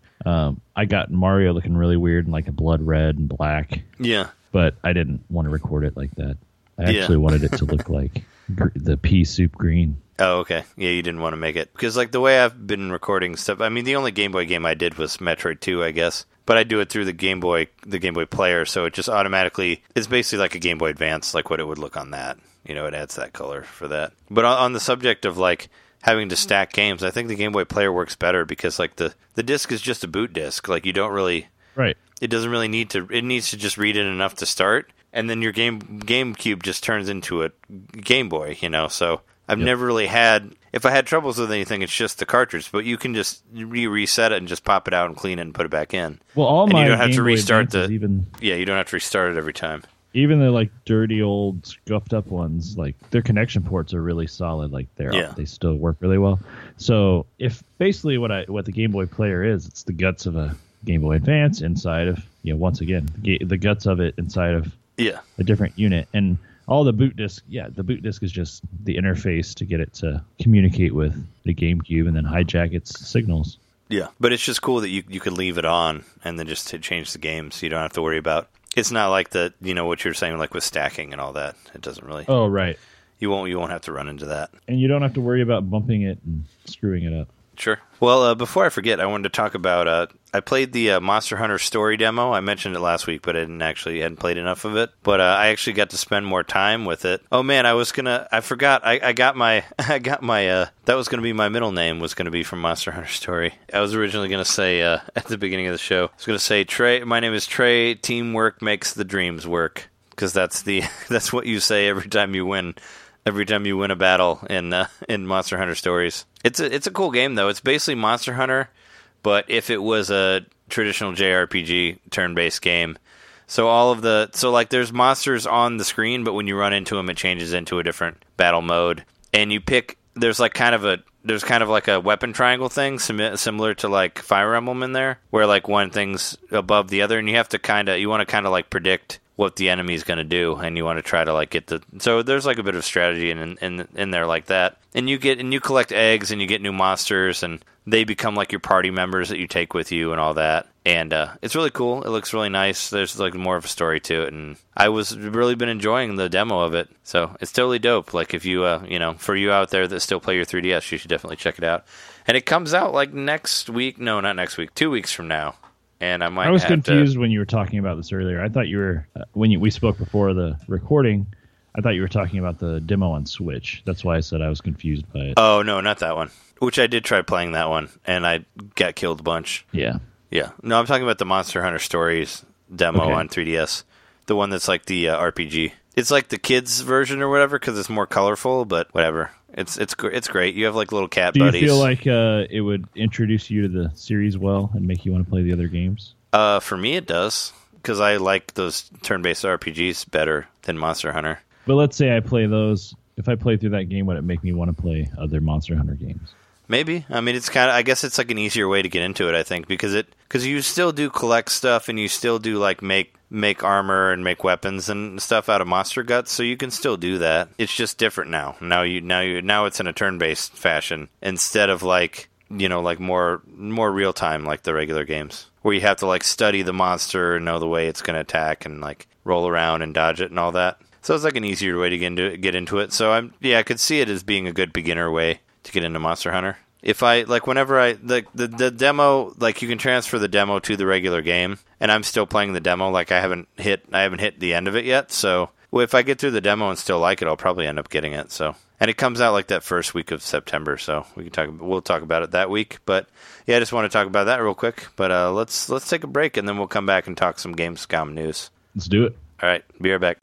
I got Mario looking really weird in like a blood red and black. Yeah. But I didn't want to record it like that. I actually wanted it to look like... the pea soup green. Oh, okay. Yeah, you didn't want to make it. Because, like, the way I've been recording stuff... I mean, the only Game Boy game I did was Metroid 2, I guess. But I do it through the Game Boy player, so it just automatically... It's basically like a Game Boy Advance, like what it would look on that. You know, it adds that color for that. But on the subject of, like, having to stack games, I think the Game Boy player works better because, like, the disc is just a boot disc. Like, you don't really... Right. It doesn't really need to... It needs to just read it enough to start... And then your GameCube just turns into a Game Boy, you know? So I've never really had... If I had troubles with anything, it's just the cartridge. But you can just reset it and just pop it out and clean it and put it back in. Well, you don't have to restart the... Yeah, you don't have to restart it every time. Even the, like, dirty old scuffed up ones, like, their connection ports are really solid. Like, they still work really well. So if basically what the Game Boy player is, it's the guts of a Game Boy Advance inside of... You know, once again, the guts of it inside of... Yeah, a different unit. And all the boot disc, the boot disc is just the interface to get it to communicate with the GameCube and then hijack its signals. Yeah, but it's just cool that you could leave it on and then just to change the game so you don't have to worry about... It's not like the, you know, what you're saying, like with stacking and all that. It doesn't really... Oh, right. You won't have to run into that. And you don't have to worry about bumping it and screwing it up. Sure. Well, before I forget, I wanted to talk about... I played the Monster Hunter Story demo. I mentioned it last week, but I hadn't played enough of it. But I actually got to spend more time with it. Oh man, I forgot. That was gonna be my middle name. Was gonna be from Monster Hunter Story. I was originally gonna say at the beginning of the show. I was gonna say Trey. My name is Trey. Teamwork makes the dreams work, because that's what you say every time you win. Every time you win a battle in Monster Hunter Stories. It's a cool game though. It's basically Monster Hunter. But if it was a traditional JRPG turn-based game, so there's monsters on the screen, but when you run into them, it changes into a different battle mode, and you pick. There's kind of like a weapon triangle thing, similar to like Fire Emblem in there, where like one thing's above the other, and you have to kind of like predict what the enemy's going to do, and you want to try to like get the... So there's like a bit of strategy in there like that, and you collect eggs, and you get new monsters, and they become like your party members that you take with you and all that. And it's really cool. It looks really nice. There's like more of a story to it, and I was really been enjoying the demo of it. So it's totally dope. Like if you, you know, for you out there that still play your 3DS, you should definitely check it out. And it comes out like next week. No, not next week. 2 weeks from now. And I was confused when you were talking about this earlier. I thought you were we spoke before the recording. I thought you were talking about the demo on Switch. That's why I said I was confused by it. Oh, no, not that one. Which I did try playing that one, and I got killed a bunch. Yeah. Yeah. No, I'm talking about the Monster Hunter Stories demo on 3DS. The one that's like the RPG. It's like the kids' version or whatever, because it's more colorful, but whatever. It's great. You have like little cat buddies. Do you feel like it would introduce you to the series well and make you want to play the other games? For me, it does, because I like those turn-based RPGs better than Monster Hunter. But let's say I play those. If I play through that game, would it make me want to play other Monster Hunter games? Maybe. I mean, it's kind of... I guess it's like an easier way to get into it, I think, because you still do collect stuff, and you still do like make armor and make weapons and stuff out of monster guts, so you can still do that. It's just different now. Now it's in a turn-based fashion instead of like, you know, like more real time like the regular games, where you have to like study the monster and know the way it's going to attack and like roll around and dodge it and all that. So it's like an easier way to get into it. So I could see it as being a good beginner way to get into Monster Hunter. If I like, whenever I like the demo, like you can transfer the demo to the regular game, and I'm still playing the demo. Like I haven't hit the end of it yet. So Well, if I get through the demo and still like it, I'll probably end up getting it. So, and it comes out like that first week of September, so we'll talk about it that week. But yeah, I just want to talk about that real quick. But let's take a break, and then we'll come back and talk some Gamescom news. Let's do it. All right, be right back.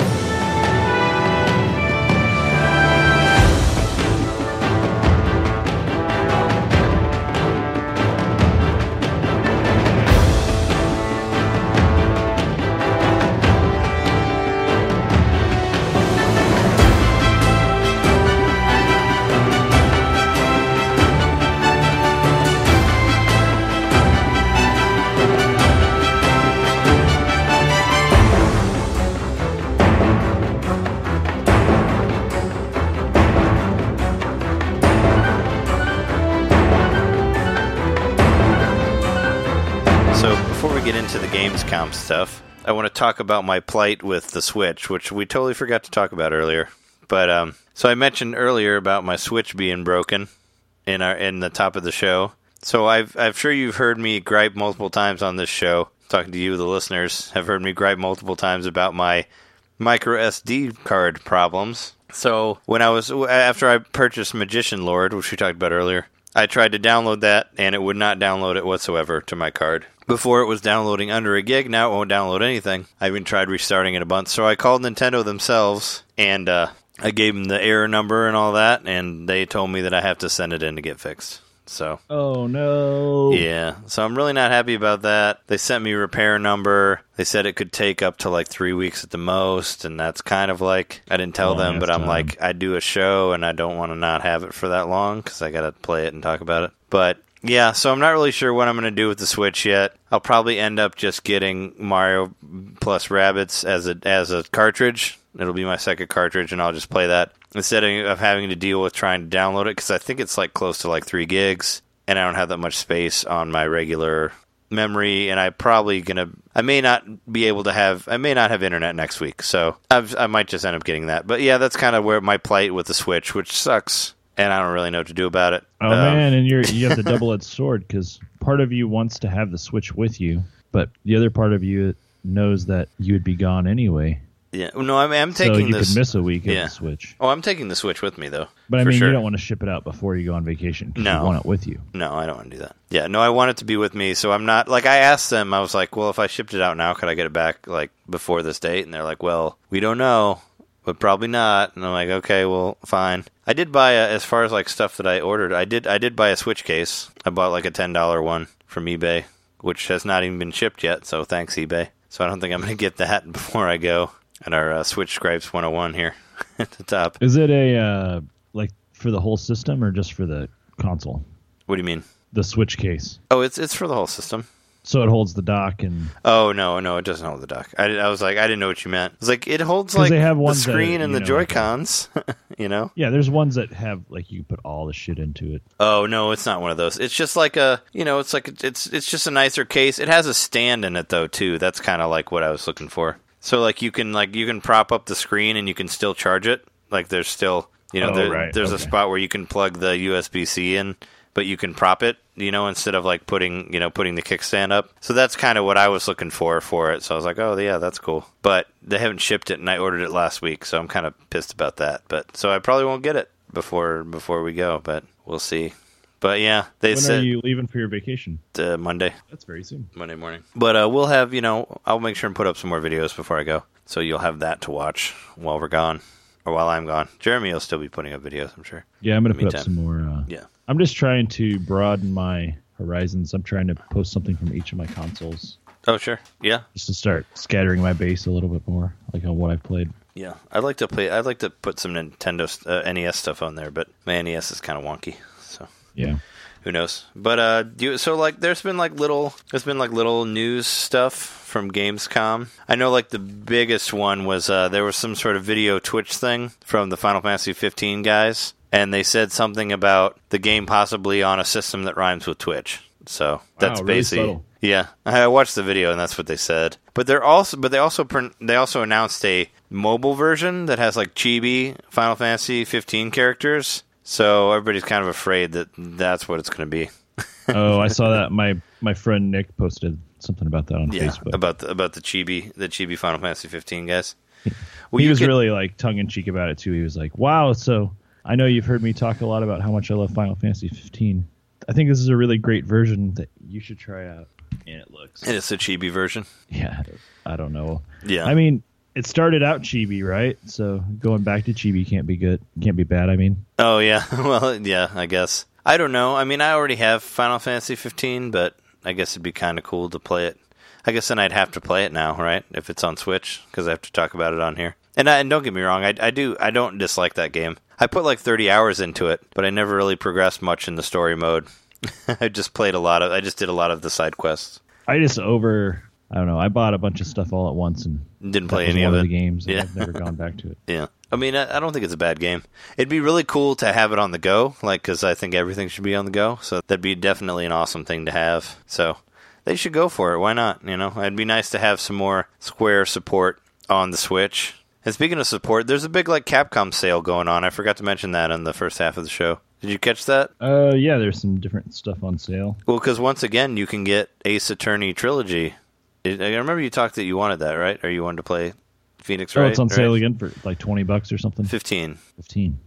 Gamescom stuff. I want to talk about my plight with the Switch, which we totally forgot to talk about earlier. But so I mentioned earlier about my Switch being broken in the top of the show. So I'm sure you've heard me gripe multiple times on this show. Talking to you, the listeners, have heard me gripe multiple times about my micro SD card problems. So after I purchased Magician Lord, which we talked about earlier, I tried to download that, and it would not download it whatsoever to my card. Before it was downloading under a gig, now it won't download anything. I even tried restarting it a bunch. So I called Nintendo themselves, and I gave them the error number and all that, and they told me that I have to send it in to get fixed. So. Oh, no. Yeah. So I'm really not happy about that. They sent me a repair number. They said it could take up to like 3 weeks at the most, and that's kind of like, I didn't tell them, but I'm time. Like, I do a show, and I don't want to not have it for that long, because I got to play it and talk about it. But yeah, so I'm not really sure what I'm going to do with the Switch yet. I'll probably end up just getting Mario plus Rabbids as a cartridge. It'll be my second cartridge, and I'll just play that instead of having to deal with trying to download it, because I think it's like close to like 3 gigs, and I don't have that much space on my regular memory, and I may not have internet next week, so I might just end up getting that. But yeah, that's kind of where my plight with the Switch, which sucks. And I don't really know what to do about it. Oh, man, and you have the double-edged sword, because part of you wants to have the Switch with you, but the other part of you knows that you would be gone anyway. Yeah, no, I'm taking this. So you could miss a week of the Switch. Oh, I'm taking the Switch with me, though. But I mean, you don't want to ship it out before you go on vacation. No. You want it with you. No, I don't want to do that. Yeah, no, I want it to be with me, so I'm not... Like, I asked them, I was like, well, if I shipped it out now, could I get it back, like, before this date? And they're like, well, we don't know. But probably not. And I'm like, okay, well, fine. I did buy, as far as like stuff that I ordered, I did buy a Switch case. I bought like a $10 one from eBay, which has not even been shipped yet, so thanks, eBay. So I don't think I'm going to get that before I go at our Switch Scripes 101 here at the top. Is it a, like, for the whole system or just for the console? What do you mean? The Switch case. Oh, it's for the whole system. So it holds the dock and... Oh, no, it doesn't hold the dock. I was like, I didn't know what you meant. It's like, it holds like the screen and the Joy-Cons, you know? Yeah, there's ones that have, like, you can put all the shit into it. Oh, no, it's not one of those. It's just like a, you know, it's like, it's just a nicer case. It has a stand in it, though, too. That's kind of like what I was looking for. So, like, you can prop up the screen and you can still charge it. Like, there's still, you know, there's a spot where you can plug the USB-C in, but you can prop it, you know, instead of like putting the kickstand up. So that's kind of what I was looking for it. So I was like, oh yeah, that's cool. But they haven't shipped it, and I ordered it last week, so I'm kind of pissed about that. But so I probably won't get it before we go, but we'll see. But yeah, when are you leaving for your vacation? Monday. That's very soon. Monday morning. But we'll have, you know, I'll make sure and put up some more videos before I go, so you'll have that to watch while we're gone. Or while I'm gone. Jeremy will still be putting up videos, I'm sure. Yeah, I'm going to put up some more. Yeah. I'm just trying to broaden my horizons. I'm trying to post something from each of my consoles. Oh, sure. Yeah. Just to start scattering my base a little bit more, like on what I've played. Yeah. I'd like to put some Nintendo NES stuff on there, but my NES is kind of wonky. So yeah. Who knows? But there's been little news stuff from Gamescom. I know like the biggest one was there was some sort of video Twitch thing from the Final Fantasy 15 guys, and they said something about the game possibly on a system that rhymes with Twitch. So that's really basically subtle. Yeah. I watched the video and that's what they said. But they also announced a mobile version that has like chibi Final Fantasy 15 characters. So everybody's kind of afraid that that's what it's going to be. Oh, I saw that. My friend Nick posted something about that on Facebook. About the chibi Final Fantasy 15 guys. Well, he was really like tongue-in-cheek about it, too. He was like, wow, so I know you've heard me talk a lot about how much I love Final Fantasy 15. I think this is a really great version that you should try out. And it looks... And it's a chibi version? Yeah, I don't know. Yeah. I mean, it started out chibi, right? So going back to chibi can't be good. Can't be bad, I mean. Oh, yeah. Well, yeah, I guess. I don't know. I mean, I already have Final Fantasy 15, but I guess it'd be kind of cool to play it. I guess then I'd have to play it now, right? If it's on Switch, because I have to talk about it on here. And don't get me wrong, I don't dislike that game. I put like 30 hours into it, but I never really progressed much in the story mode. I just did a lot of the side quests. I don't know. I bought a bunch of stuff all at once and didn't play any of the games. Yeah. I've never gone back to it. Yeah. I mean, I don't think it's a bad game. It'd be really cool to have it on the go, like, because I think everything should be on the go. So that'd be definitely an awesome thing to have. So they should go for it. Why not? You know, it'd be nice to have some more Square support on the Switch. And speaking of support, there's a big, like, Capcom sale going on. I forgot to mention that in the first half of the show. Did you catch that? Yeah, there's some different stuff on sale. Well, because once again, you can get Ace Attorney Trilogy. I remember you talked that you wanted that, right? Or you wanted to play Phoenix, right? Oh, it's on sale again for like $20 or something. 15.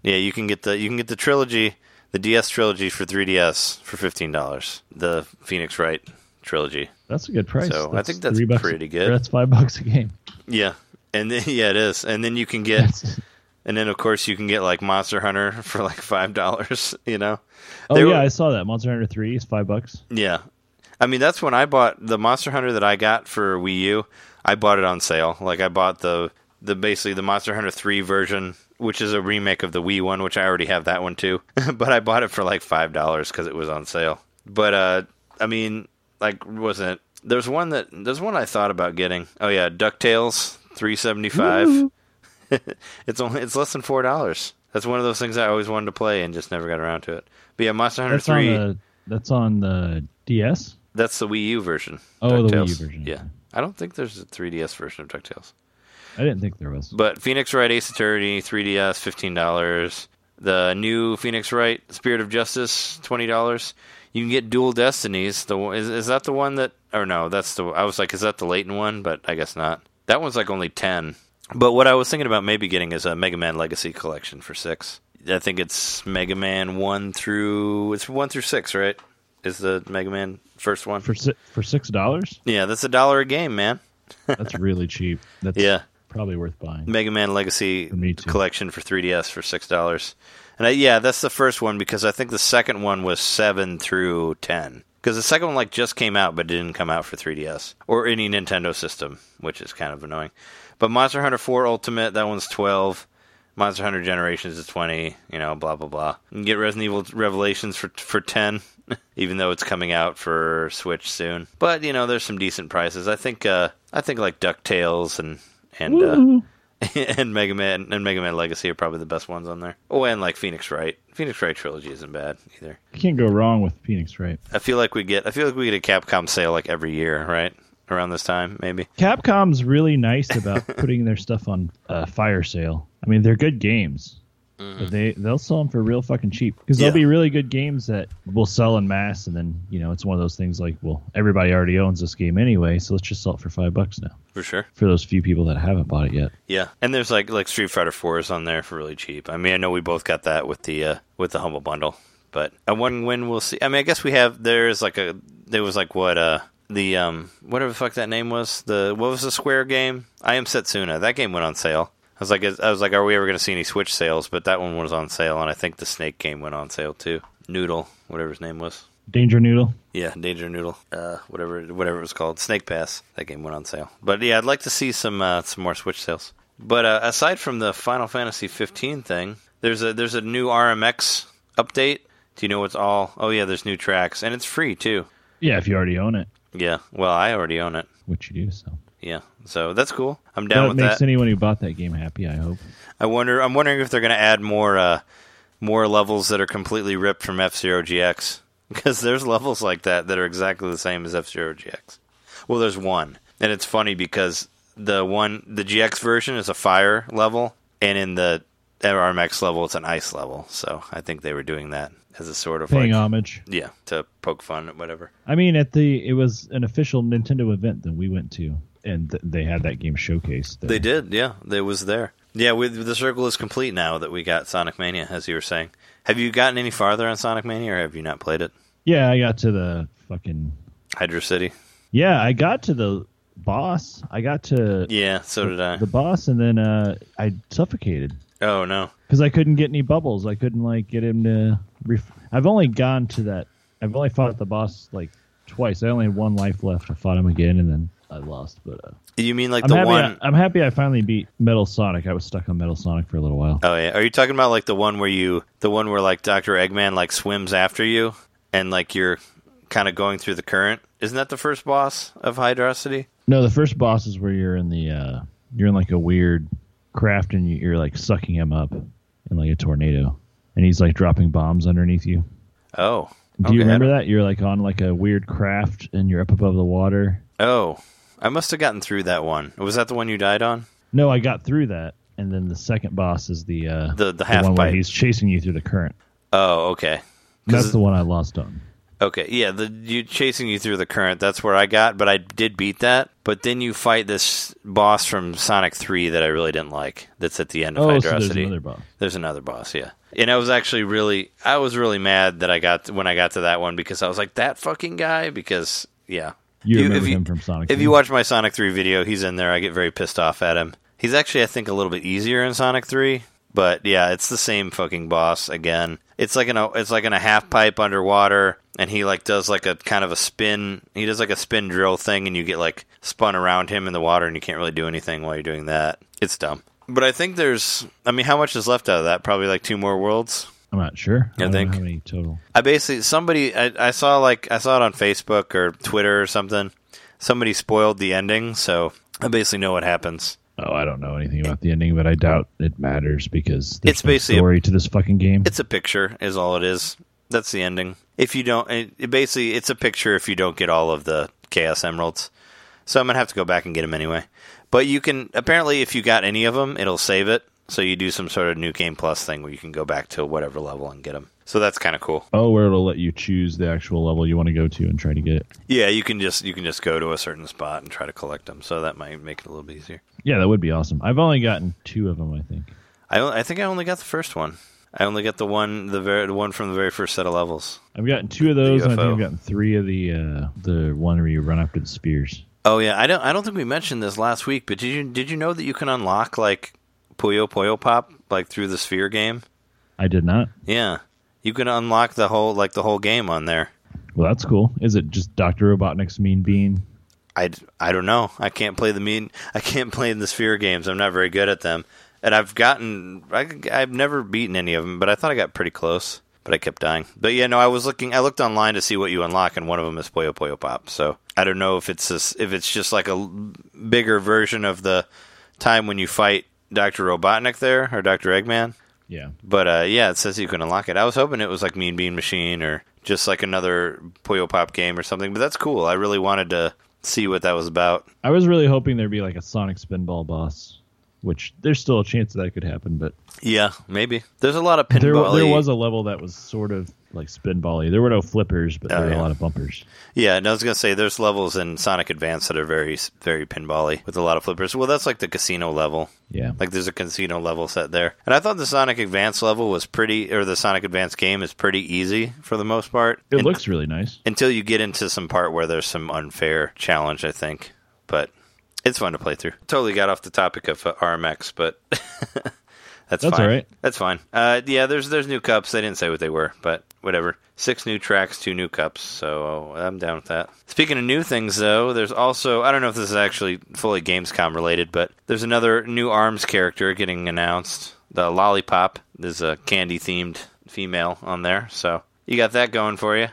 Yeah, you can get the trilogy, the DS trilogy for 3DS for $15. The Phoenix Wright trilogy. That's a good price. So that's I think that's pretty good. That's $5 a game. Yeah, and then, yeah, it is. And then you can get. And then, of course, you can get, like, Monster Hunter for, like, $5, you know? Oh, I saw that. Monster Hunter 3 is $5. Yeah. I mean, that's when I bought the Monster Hunter that I got for Wii U. I bought it on sale. Like, I bought the Monster Hunter 3 version, which is a remake of the Wii one, which I already have that one, too. But I bought it for, like, $5 because it was on sale. But, I mean, like, wasn't it? There's one I thought about getting. Oh, yeah, DuckTales, $3.75. Woo-hoo. It's less than $4. That's one of those things I always wanted to play and just never got around to it. But yeah, Monster Hunter 3. That's on the DS? That's the Wii U version. Oh, the Wii U version. Yeah. I don't think there's a 3DS version of DuckTales. I didn't think there was. But Phoenix Wright Ace Attorney, 3DS, $15. The new Phoenix Wright Spirit of Justice, $20. You can get Dual Destinies. Is that the one that... Or no, that's the... I was like, is that the Layton one? But I guess not. That one's like only $10. But what I was thinking about maybe getting is a Mega Man Legacy Collection for $6. I think it's Mega Man 1 through 6, right? Is the Mega Man first one for $6? Yeah, that's $1 a game, man. That's really cheap. That's probably worth buying. Mega Man Legacy Collection for 3DS for $6, and that's the first one because I think the second one was 7 through 10. Because the second one like just came out, but didn't come out for 3DS or any Nintendo system, which is kind of annoying. But Monster Hunter 4 Ultimate, that one's $12. Monster Hunter Generations is $20. You know, blah blah blah. You can get Resident Evil Revelations for $10, even though it's coming out for Switch soon. But you know, there's some decent prices. I think like DuckTales and Mega Man Legacy are probably the best ones on there. Oh, and like Phoenix Wright. Phoenix Wright Trilogy isn't bad either. You can't go wrong with Phoenix Wright. I feel like we get a Capcom sale like every year, right? Around this time, maybe. Capcom's really nice about putting their stuff on fire sale. I mean, they're good games. Mm-hmm. But they'll sell them for real fucking cheap because they'll be really good games that will sell in mass, and then, you know, it's one of those things like, well, everybody already owns this game anyway, so let's just sell it for $5 now. For sure. For those few people that haven't bought it yet. Yeah, and there's like Street Fighter 4 is on there for really cheap. I mean, I know we both got that with the Humble Bundle, but I wonder when we'll see. I mean, I guess we have. Whatever the fuck that name was. What was the Square game? I Am Setsuna. That game went on sale. I was like, are we ever going to see any Switch sales? But that one was on sale, and I think the Snake game went on sale too. Noodle, whatever his name was. Danger Noodle. Yeah, Danger Noodle. Whatever it was called. Snake Pass. That game went on sale. But yeah, I'd like to see some more Switch sales. But aside from the Final Fantasy 15 thing, there's a new RMX update. Do you know what's all? Oh yeah, there's new tracks, and it's free too. Yeah, if you already own it. Yeah. Well, I already own it. Which you do, so. Yeah, so that's cool. I'm down with that. That makes anyone who bought that game happy, I hope. I'm wondering if they're going to add more levels that are completely ripped from F Zero GX, because there's levels like that are exactly the same as F Zero GX. Well, there's one, and it's funny because the GX version is a fire level, and in the RMX level it's an ice level. So I think they were doing that as a sort of paying homage, yeah, to poke fun at whatever. I mean, it was an official Nintendo event that we went to. and they had that game showcased. They did, yeah. It was there. Yeah, the circle is complete now that we got Sonic Mania, as you were saying. Have you gotten any farther on Sonic Mania, or have you not played it? Yeah, I got to the fucking... Hydrocity. Yeah, I got to the boss. I got to... Yeah, so did I. The boss, and then I suffocated. Oh, no. Because I couldn't get any bubbles. I couldn't, like, get him to... I've only gone to that... I've only fought the boss, like, twice. I only had one life left. I fought him again, and then I lost. But you mean like I'm happy I finally beat Metal Sonic. I was stuck on Metal Sonic for a little while. Oh yeah, are you talking about like the one where like Dr. Eggman like swims after you and like you're kind of going through the current? Isn't that the first boss of Hydrocity? No, the first boss is where you're in the you're in like a weird craft and you're like sucking him up in like a tornado, and he's like dropping bombs underneath you. Oh, do you remember that? You're like on like a weird craft and you're up above the water. Oh. I must have gotten through that one. Was that the one you died on? No, I got through that, and then the second boss is the half one bite. Where he's chasing you through the current. Oh, okay. That's the one I lost on. Okay, yeah, you chasing you through the current. That's where I got, but I did beat that. But then you fight this boss from Sonic 3 that I really didn't like. That's at the end of Hydrocity. So there's another boss. There's another boss, yeah. And I was actually really mad that when I got to that one, because I was like, that fucking guy, because yeah. You remember him from Sonic 3. If you watch my Sonic 3 video, he's in there. I get very pissed off at him. He's actually, I think, a little bit easier in Sonic 3. But, yeah, it's the same fucking boss again. It's like in a half pipe underwater, and he, like, does, like, a kind of a spin. He does, like, a spin drill thing, and you get, like, spun around him in the water, and you can't really do anything while you're doing that. It's dumb. But I think how much is left out of that? Probably, like, 2 more worlds? I'm not sure. I think. Know how many total. I basically I saw it on Facebook or Twitter or something. Somebody spoiled the ending, so I basically know what happens. Oh, I don't know anything about the ending, but I doubt it matters because there's it's no basically story to this fucking game. It's a picture, is all it is. That's the ending. If you don't, it's a picture. If you don't get all of the Chaos Emeralds, so I'm gonna have to go back and get them anyway. But you can apparently, if you got any of them, it'll save it. So you do some sort of New Game Plus thing where you can go back to whatever level and get them. So that's kind of cool. Oh, where it'll let you choose the actual level you want to go to and try to get it. Yeah, you can just go to a certain spot and try to collect them. So that might make it a little bit easier. Yeah, that would be awesome. I've only gotten 2 of them, I think. I think I only got the first one. I only got the one from the very first set of levels. I've gotten 2 of those, and I think I've gotten 3 of the one where you run after the spears. Oh yeah, I don't think we mentioned this last week, but did you know that you can unlock like Puyo Pop, like through the Sphere game? I did not. Yeah. You can unlock the whole game on there. Well, that's cool. Is it just Dr. Robotnik's Mean Bean? I don't know. I can't play in the Sphere games. I'm not very good at them. And I've never beaten any of them, but I thought I got pretty close, but I kept dying. But yeah, no, I looked online to see what you unlock, and one of them is Puyo Pop. So, I don't know if it's just like a bigger version of the time when you fight Dr. Robotnik there, or Dr. Eggman. Yeah. But, yeah, it says you can unlock it. I was hoping it was like Mean Bean Machine or just like another Puyo Pop game or something, but that's cool. I really wanted to see what that was about. I was really hoping there'd be like a Sonic Spinball boss, which there's still a chance that could happen, but... Yeah, maybe. There's a lot of pinball-y... There was a level that was sort of like spinball-y. There were no flippers, but there were a lot of bumpers. Yeah, and I was going to say, there's levels in Sonic Advance that are very, very pinball-y with a lot of flippers. Well, that's like the casino level. Yeah. Like, there's a casino level set there. And I thought the Sonic Advance level was pretty... Or the Sonic Advance game is pretty easy, for the most part. It looks really nice. Until you get into some part where there's some unfair challenge, I think. But... It's fun to play through. Totally got off the topic of RMX, but that's fine. All right. That's fine. Yeah, there's new cups. They didn't say what they were, but whatever. 6 new tracks, 2 new cups, so I'm down with that. Speaking of new things, though, there's also... I don't know if this is actually fully Gamescom related, but there's another new ARMS character getting announced. The Lollipop. There's a candy-themed female on there, so... You got that going for you,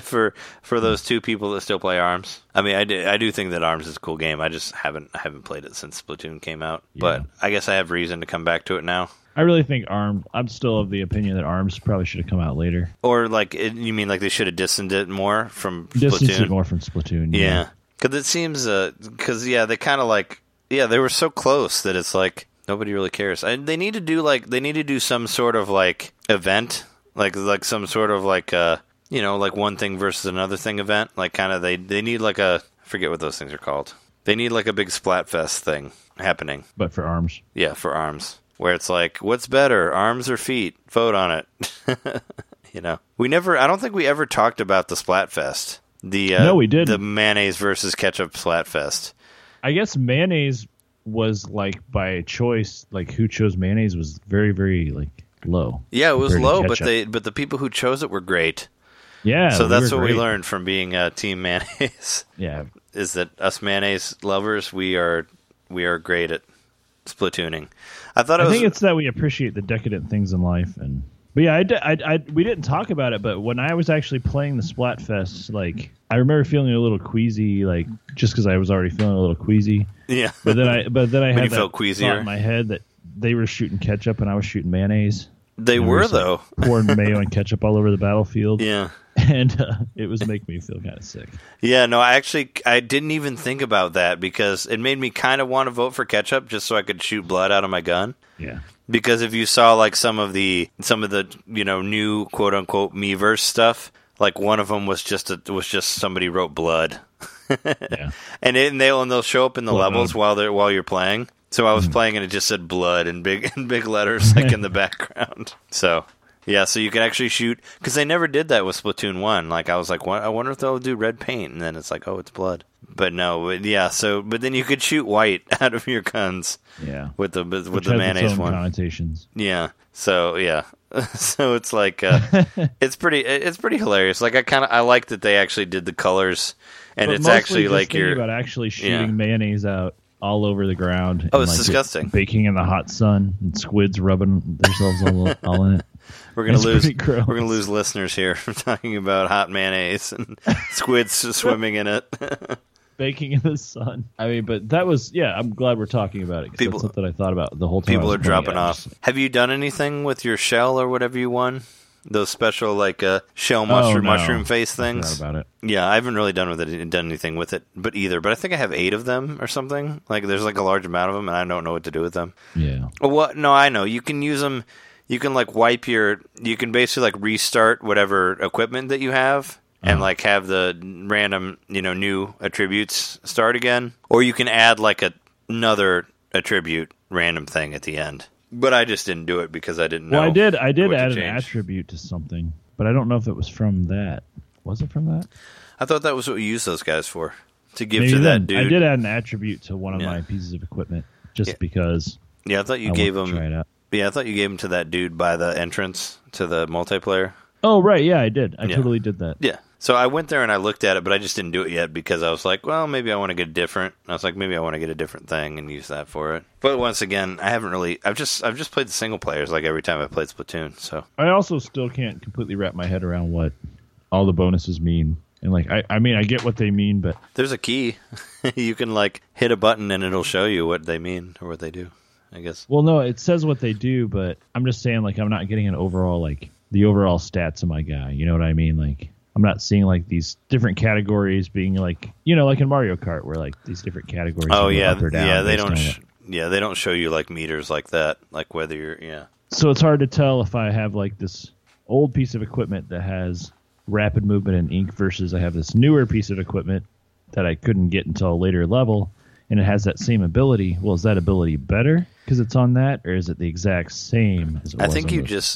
for those 2 people that still play ARMS. I mean, I do think that ARMS is a cool game. I just haven't played it since Splatoon came out, yeah. But I guess I have reason to come back to it now. I really think ARMS. I'm still of the opinion that ARMS probably should have come out later. Or like, you mean like they should have distanced it more from Splatoon? Distanced it more from Splatoon. Yeah, because it seems, because they kind of like, they were so close that it's like nobody really cares. They need to do some sort of like event. Like some sort of like like one thing versus another thing event. Like kind of they need like a, I forget what those things are called. They need like a big Splatfest thing happening. But for arms. Yeah, for arms. Where it's like, what's better, arms or feet? Vote on it. You know, I don't think we ever talked about the Splatfest. No, we didn't. The mayonnaise versus ketchup Splatfest. I guess mayonnaise was like by choice. Like who chose mayonnaise was very, very like low. Yeah, it was low, but the people who chose it were great. Yeah, so that's what we learned from being team mayonnaise. Yeah, is that us mayonnaise lovers? We are great at splatooning. I think it's that we appreciate the decadent things in life, and but yeah, we didn't talk about it. But when I was actually playing the Splatfest, like I remember feeling a little queasy, like just because I was already feeling a little queasy. Yeah, but then I had that thought in my head that they were shooting ketchup and I was shooting mayonnaise. They were, though. Pouring mayo and ketchup all over the battlefield. Yeah. And it was making me feel kind of sick. Yeah, no, I didn't even think about that because it made me kind of want to vote for ketchup just so I could shoot blood out of my gun. Yeah. Because if you saw, like, some of the you know, new, quote-unquote, Miiverse stuff, like, one of them was just somebody wrote blood. Yeah. And they'll show up in the levels while you're playing. So I was playing and it just said blood in big letters like in the background. So yeah, so you can actually shoot because they never did that with Splatoon 1. Like I was like, I wonder if they'll do red paint, and then it's like, oh, it's blood. But no, but then you could shoot white out of your guns. Yeah, with the mayonnaise one. Connotations. Yeah. So yeah, so it's like it's pretty hilarious. Like I like that they actually did the colors, and but it's actually just like you're about actually shooting mayonnaise out. All over the ground. Oh, it's like disgusting. It's baking in the hot sun and squids rubbing themselves all in it. We're gonna lose listeners here from talking about hot mayonnaise and squids swimming in it. Baking in the sun. I mean, but that was I'm glad we're talking about it. That's something I thought about the whole time. People are dropping off. Have you done anything with your shell or whatever you won? Those special, like, shell mushroom face things. I forgot about it. Yeah, I haven't really done anything with it, but either. But I think I have 8 of them or something. Like, there's like a large amount of them, and I don't know what to do with them. Yeah. Well, no, I know. You can use them. You can like wipe your. You can basically like restart whatever equipment that you have, and like have the random, you know, new attributes start again, or you can add like another attribute random thing at the end. But I just didn't do it because I didn't know. Well, I did add an attribute to something, but I don't know if it was from that. Was it from that? I thought that was what we used those guys for, to give maybe to that dude. I did add an attribute to one of my pieces of equipment just because. Yeah, I thought you gave him. Yeah, I thought you gave him to that dude by the entrance to the multiplayer. Oh right, yeah, I did. I totally did that. Yeah. So I went there and I looked at it, but I just didn't do it yet because I was like, well, maybe I want to get different. I was like, maybe I want to get a different thing and use that for it. But once again, I haven't really. I've just played the single players like every time I played Splatoon. So I also still can't completely wrap my head around what all the bonuses mean. And like, I mean, I get what they mean, but there's a key. You can like hit a button and it'll show you what they mean or what they do, I guess. Well, no, it says what they do, but I'm just saying like I'm not getting an overall like the overall stats of my guy. You know what I mean? Like. I'm not seeing, like, these different categories being, like, you know, like in Mario Kart where, like, these different categories are up or down. Yeah, they don't show you, like, meters like that, like whether you're, So it's hard to tell if I have, like, this old piece of equipment that has rapid movement and ink versus I have this newer piece of equipment that I couldn't get until a later level, and it has that same ability. Well, is that ability better because it's on that, or is it the exact same as it was?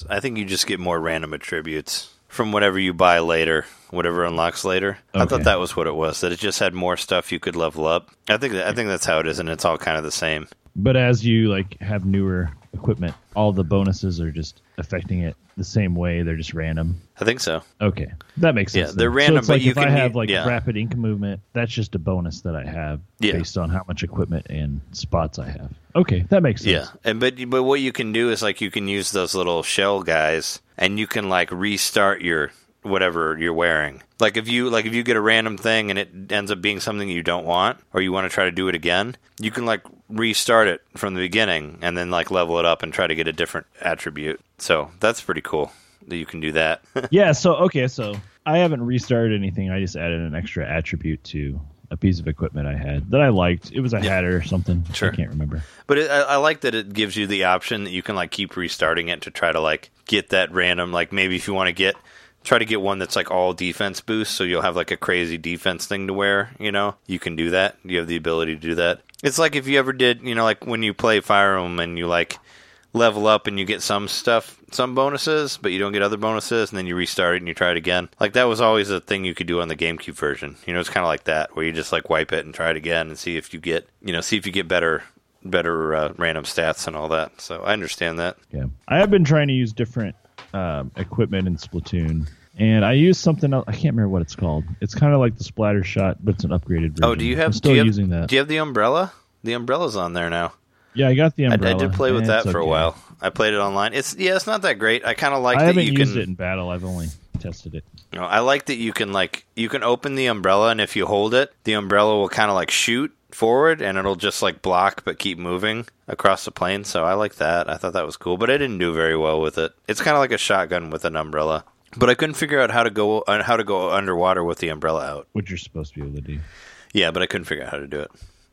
I think you just get more random attributes. From whatever you buy later, whatever unlocks later. Okay. I thought that was what it was, that it just had more stuff you could level up. I think that's how it is, and it's all kind of the same. But as you like have newer equipment, all the bonuses are just affecting it the same way. They're just random. I think so. Okay, that makes sense. Yeah, they're random. So like but if I have like rapid ink movement, that's just a bonus that I have based on how much equipment and spots I have. Okay, that makes sense. Yeah, and but what you can do is like you can use those little shell guys. And you can like restart your whatever you're wearing. Like if you get a random thing and it ends up being something you don't want, or you want to try to do it again, you can like restart it from the beginning and then like level it up and try to get a different attribute. So that's pretty cool that you can do that. Yeah. So I haven't restarted anything. I just added an extra attribute to a piece of equipment I had that I liked. It was a hat or something. Sure. I can't remember. But I like that it gives you the option that you can like keep restarting it to try to like get that random, like maybe if you want to get try to get one that's like all defense boost, so you'll have like a crazy defense thing to wear, you know? You can do that. You have the ability to do that. It's like if you ever did, you know, like when you play Fire Emblem and you like level up and you get some stuff, some bonuses, but you don't get other bonuses, and then you restart it and you try it again. Like that was always a thing you could do on the GameCube version. You know, it's kind of like that, where you just like wipe it and try it again and see if you get, you know, see if you get better random stats and all that. So I understand that. Yeah, I have been trying to use different equipment in Splatoon, and I use something else. I can't remember what it's called. It's kind of like the splatter shot, but it's an upgraded version. Oh, do you have? I'm still do you have, using that? Do you have the umbrella? The umbrella's on there now. Yeah, I got the umbrella. I did play with that for a while. I played it online. It's not that great. I kind of like that you can. I haven't used it in battle. I've only tested it. You know, I like that you can open the umbrella, and if you hold it, the umbrella will kind of like shoot forward, and it'll just like block but keep moving across the plane. So I like that. I thought that was cool, but I didn't do very well with it. It's kind of like a shotgun with an umbrella. But I couldn't figure out how to go underwater with the umbrella out, which you're supposed to be able to do. Yeah, but I couldn't figure out how to do it.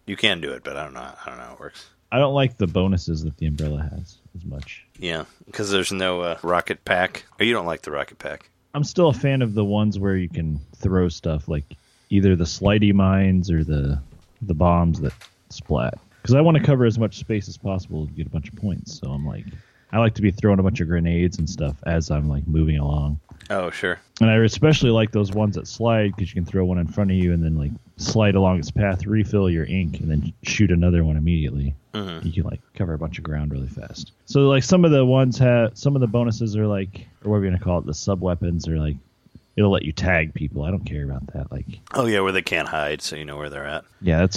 You can do it, but I don't know how it works. I don't like the bonuses that the umbrella has as much. Yeah, because there's no rocket pack. Or you don't like the rocket pack. I'm still a fan of the ones where you can throw stuff, like either the slidey mines or the bombs that splat. Because I want to cover as much space as possible to get a bunch of points. So I'm like, I like to be throwing a bunch of grenades and stuff as I'm like moving along. Oh, sure. And I especially like those ones that slide, because you can throw one in front of you and then like slide along its path, refill your ink, and then shoot another one immediately. Mm-hmm. You can like cover a bunch of ground really fast. So like some of the ones have, some of the bonuses are like, or whatever you want to call it, the sub weapons are like, it'll let you tag people. I don't care about that. Like, oh yeah, where they can't hide, so you know where they're at. Yeah, I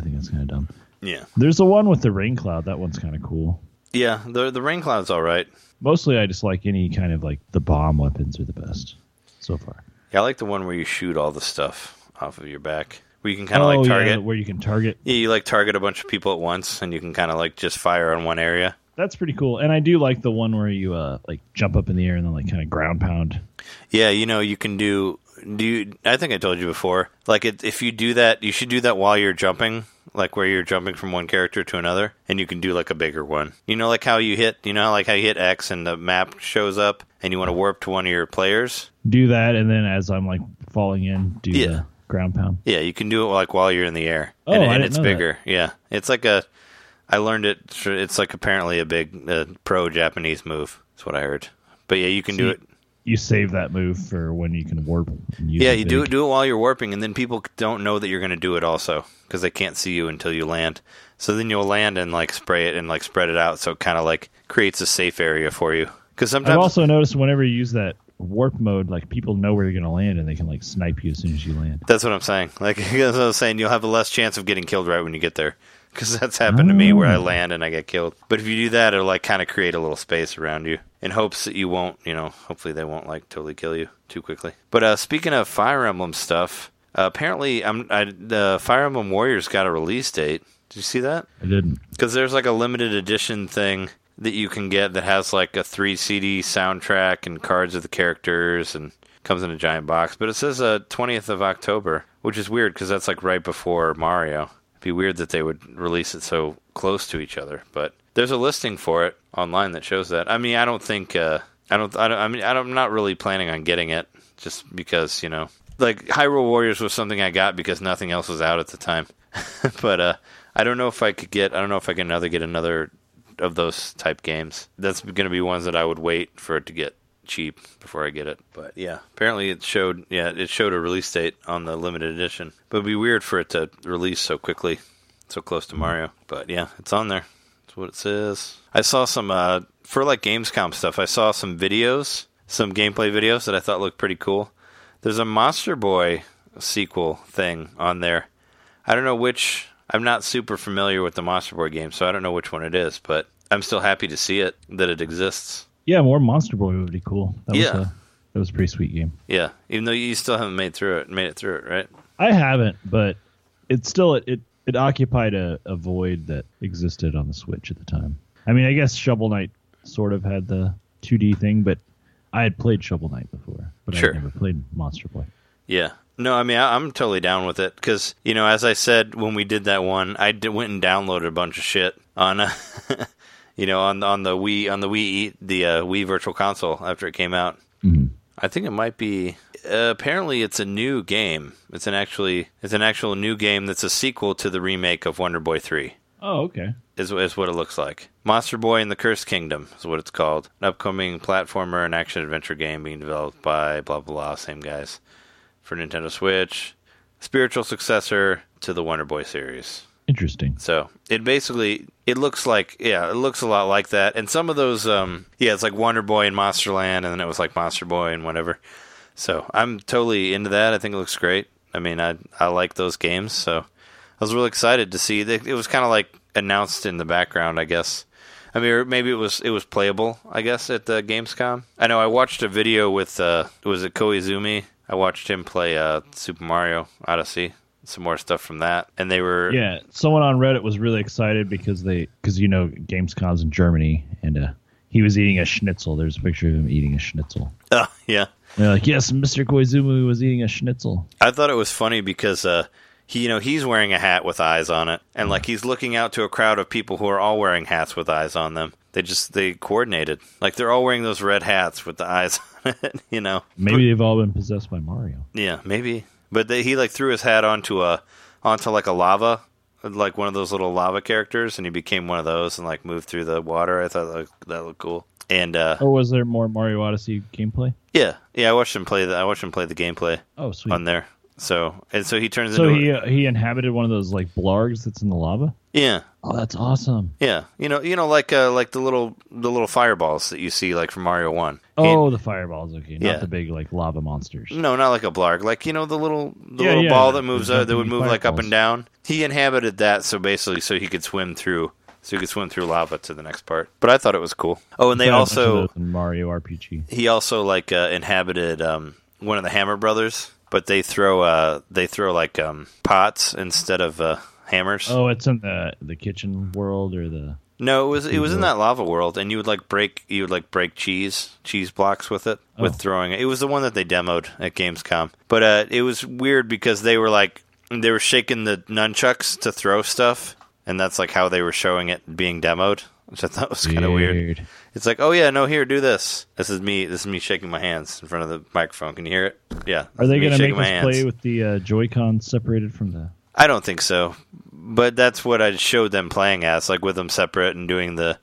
think that's kind of dumb. Yeah. There's the one with the rain cloud. That one's kind of cool. Yeah, the rain cloud's all right. Mostly I just like any kind of like the bomb weapons are the best so far. Yeah, I like the one where you shoot all the stuff off of your back. Where you can kind of like target. Yeah, where you can target. Yeah, you like target a bunch of people at once, and you can kind of like just fire on one area. That's pretty cool. And I do like the one where you like jump up in the air and then like kind of ground pound. Yeah, you know, you can do I think I told you before, like if you do that, you should do that while you're jumping, like where you're jumping from one character to another, and you can do like a bigger one. You know, like how you hit, X and the map shows up and you want to warp to one of your players. Do that, and then as I'm like falling in, do the ground pound. Yeah, you can do it like while you're in the air. Oh, and it's bigger. That. Yeah. It's like I learned it. It's like apparently a big pro Japanese move. That's what I heard. But yeah, you can do it. You save that move for when you can warp. And use you do it while you're warping, and then people don't know that you're going to do it also, because they can't see you until you land. So then you'll land and like spray it and like spread it out, so it kind of like creates a safe area for you. Because sometimes I've also noticed whenever you use that warp mode, like people know where you're going to land, and they can like snipe you as soon as you land. That's what I'm saying. Like that's what I'm saying. You'll have a less chance of getting killed right when you get there. Because that's happened to me where I land and I get killed. But if you do that, it'll like kind of create a little space around you in hopes that you won't, hopefully they won't like totally kill you too quickly. But speaking of Fire Emblem stuff, apparently the Fire Emblem Warriors got a release date. Did you see that? I didn't. Because there's like a limited edition thing that you can get that has like a 3 CD soundtrack and cards of the characters and comes in a giant box. But it says 20th of October, which is weird because that's like right before Mario. Be weird that they would release it so close to each other, but there's a listing for it online that shows that. I mean, I don't think I'm not really planning on getting it, just because like Hyrule Warriors was something I got because nothing else was out at the time. But I don't know if I can get another of those type games. That's going to be ones that I would wait for it to get cheap before I get it. But yeah, apparently it showed a release date on the limited edition, but it'd be weird for it to release so quickly, so close to Mario. But yeah, it's on there. That's what it says. I saw some for like Gamescom stuff, I saw some videos, some gameplay videos that I thought looked pretty cool. There's a Monster Boy sequel thing on there. I don't know which. I'm not super familiar with the Monster Boy game, so I don't know which one it is, but I'm still happy to see it, that it exists. Yeah, more Monster Boy would be cool. That was a pretty sweet game. Yeah, even though you still haven't made it through it, right? I haven't, but it still it occupied a void that existed on the Switch at the time. I mean, I guess Shovel Knight sort of had the 2D thing, but I had played Shovel Knight before, but sure. I never played Monster Boy. Yeah. No, I mean, I'm totally down with it because, as I said when we did that one, I went and downloaded a bunch of shit on... on the Wii Virtual Console after it came out. Mm-hmm. I think it might be. Apparently, it's a new game. It's an actual new game that's a sequel to the remake of Wonder Boy 3. Oh, okay. Is what it looks like. Monster Boy and the Cursed Kingdom is what it's called. An upcoming platformer and action-adventure game being developed by blah, blah, blah, same guys, for Nintendo Switch. Spiritual successor to the Wonder Boy series. Interesting. So, it basically, it looks a lot like that. And some of those, it's like Wonder Boy and Monster Land, and then it was like Monster Boy and whatever. So, I'm totally into that. I think it looks great. I mean, I like those games, so... I was really excited to see. It was kind of like announced in the background, I guess. I mean, or maybe it was playable, I guess, at the Gamescom. I know I watched a video with, was it Koizumi? I watched him play Super Mario Odyssey, some more stuff from that. And they were... Yeah, someone on Reddit was really excited because you know, Gamescom's in Germany, and he was eating a schnitzel. There's a picture of him eating a schnitzel. Oh, yeah. And they're like, yes, Mr. Koizumi was eating a schnitzel. I thought it was funny because... He's wearing a hat with eyes on it, and like he's looking out to a crowd of people who are all wearing hats with eyes on them. They coordinated. Like they're all wearing those red hats with the eyes on it, you know. Maybe they've all been possessed by Mario. Yeah, maybe. But he like threw his hat onto like a lava, like one of those little lava characters, and he became one of those and like moved through the water. I thought that looked cool. And or was there more Mario Odyssey gameplay? Yeah, I watched him play the gameplay. Oh, sweet. On there. So he turns into... So he inhabited one of those, like, blargs that's in the lava? Yeah. Oh, that's awesome. Yeah. You know, like the little fireballs that you see, like, from Mario 1. Oh, the fireballs, okay. Not the big, like, lava monsters. No, not like a blarg. Like, you know, the little ball that moves up, that would move, like, up and down. He inhabited that, so basically, so he could swim through lava to the next part. But I thought it was cool. Oh, and they also... Mario RPG. He also, like, inhabited one of the Hammer Brothers... But they throw like pots instead of hammers. Oh, it's in the kitchen world or the... No, it was in that lava world, and you would break cheese blocks with it with throwing it. It was the one that they demoed at Gamescom. But it was weird because they were shaking the nunchucks to throw stuff, and that's like how they were showing it being demoed, which I thought was kind of weird. It's like, oh yeah, no, here, do this. This is me shaking my hands in front of the microphone. Can you hear it? Yeah. Are they going to make us play with the Joy-Cons separated from the... I don't think so, but that's what I showed them playing as, like with them separate and doing the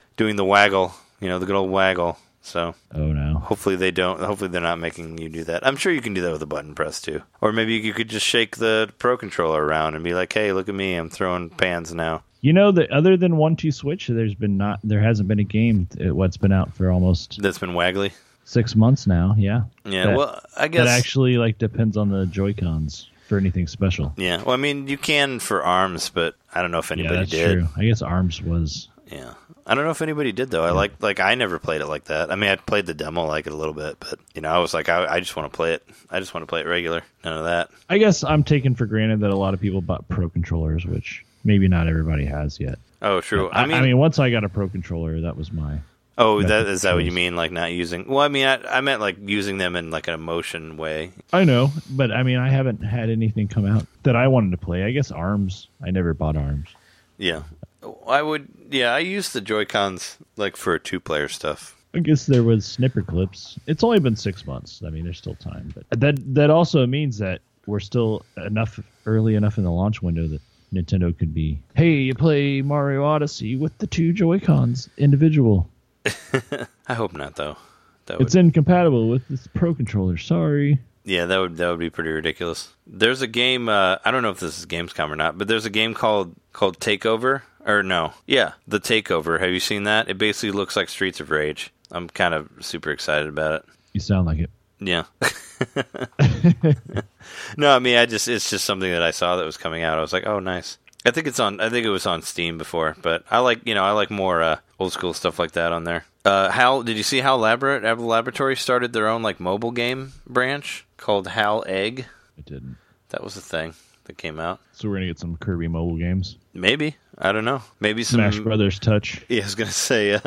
waggle, you know, the good old waggle. So, oh no. Hopefully they don't. Hopefully they're not making you do that. I'm sure you can do that with a button press too, or maybe you could just shake the Pro Controller around and be like, hey, look at me, I'm throwing pans now. You know that other than 1-2 Switch, there hasn't been a game what's been out for almost... That's been waggly? 6 months now, yeah. Yeah, well, I guess... That actually, like, depends on the Joy-Cons for anything special. Yeah, well, I mean, you can for ARMS, but I don't know if anybody did. Yeah, that's true. I guess ARMS was... Yeah. I don't know if anybody did, though. Yeah. I never played it like that. I mean, I played the demo like it a little bit, but, you know, I was like, I just want to play it. I just want to play it regular. None of that. I guess I'm taking for granted that a lot of people bought Pro Controllers, which... Maybe not everybody has yet. Oh, true. I mean, once I got a Pro Controller, that was my... Oh, is that what you mean, like not using... Well, I mean, I meant like using them in like an emotion way. I know, but I mean, I haven't had anything come out that I wanted to play. I guess ARMS. I never bought ARMS. Yeah. I used the Joy-Cons like for two-player stuff. I guess there was snipper clips. It's only been 6 months. I mean, there's still time. But that also means that we're still early enough in the launch window that Nintendo could be, hey, you play Mario Odyssey with the two Joy-Cons individual. I hope not, though. It's incompatible with this Pro Controller. Sorry. Yeah, that would be pretty ridiculous. There's a game. I don't know if this is Gamescom or not, but there's a game called Takeover or no? Yeah, The Takeover. Have you seen that? It basically looks like Streets of Rage. I'm kind of super excited about it. You sound like it. Yeah. No, I mean, it's just something that I saw that was coming out. I was like, oh, nice. I think it was on Steam before, but I like more old school stuff like that on there. Hal, did you see Hal Laboratory started their own like mobile game branch called Hal Egg? I didn't. That was a thing that came out. So we're gonna get some Kirby mobile games. Maybe. I don't know. Maybe some Smash Brothers touch. Yeah, I was gonna say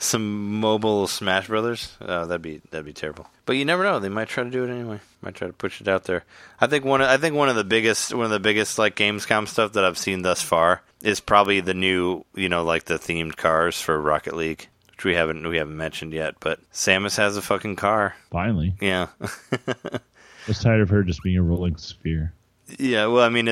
some mobile Smash Brothers. That'd be terrible. But you never know. They might try to do it anyway. Might try to push it out there. I think one of the biggest like Gamescom stuff that I've seen thus far is probably the new, you know, like the themed cars for Rocket League. which we haven't mentioned yet, but Samus has a fucking car. Finally. Yeah. I was tired of her just being a rolling sphere. Yeah, well, I mean,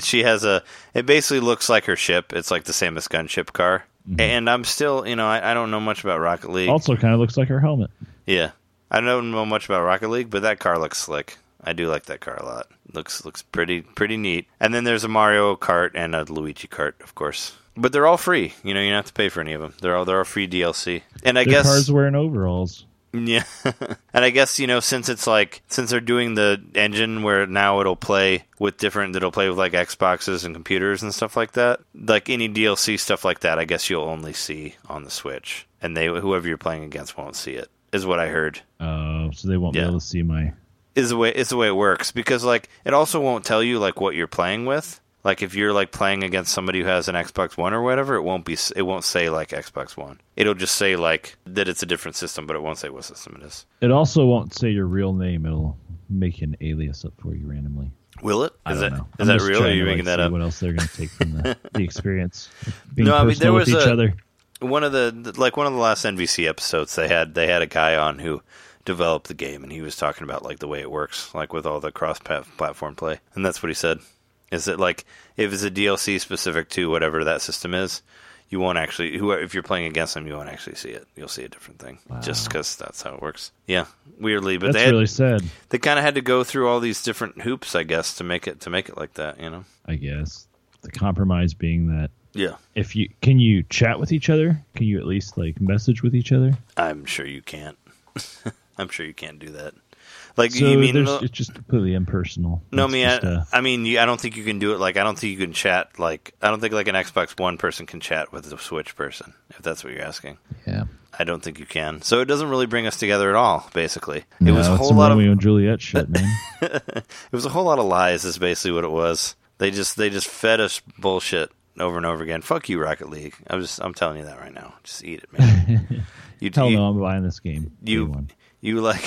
she has it basically looks like her ship. It's like the Samus gunship car. Mm-hmm. And I'm still, I don't know much about Rocket League. Also kind of looks like her helmet. Yeah. I don't know much about Rocket League, but that car looks slick. I do like that car a lot. Looks pretty neat. And then there's a Mario Kart and a Luigi Kart, of course. But they're all free. You don't have to pay for any of them. They're all free DLC. And I guess cars wearing overalls. Yeah. And I guess, since they're doing the engine where now it'll play with like Xboxes and computers and stuff like that. Like any DLC stuff like that, I guess you'll only see on the Switch. And whoever you're playing against won't see it, is what I heard. Oh, so they won't be able to see my... It's the way it works, because like it also won't tell you like what you're playing with. Like if you're like playing against somebody who has an Xbox One or whatever, it won't say like Xbox One. It'll just say like that it's a different system, but it won't say what system it is. It also won't say your real name. It'll make an alias up for you randomly. Will it? Is that real? Or are you making that up? What else they're going to take from the experience? Being no, I mean there was each other. One of the last NVC episodes they had a guy on who developed the game, and he was talking about like the way it works, like with all the cross-platform play, and that's what he said. Is that like if it's a DLC specific to whatever that system is, you won't actually. If you're playing against them, you won't actually see it. You'll see a different thing, wow. Just because that's how it works. Yeah, weirdly, but that's really sad. They kind of had to go through all these different hoops, I guess, to make it like that. I guess the compromise being that. Yeah. If you can you chat with each other? Can you at least like message with each other? I'm sure you can't. I'm sure you can't do that. Like, so you mean it's just completely impersonal. No, I don't think you can do it. Like, I don't think you can chat. Like, I don't think like an Xbox One person can chat with a Switch person, if that's what you're asking. Yeah, I don't think you can. So it doesn't really bring us together at all. Basically, no, it was a whole lot of Romeo and Juliet shit, man. It was a whole lot of lies. Is basically what it was. They just fed us bullshit over and over again. Fuck you, Rocket League. I'm telling you that right now. Just eat it, man. I'm buying this game. You like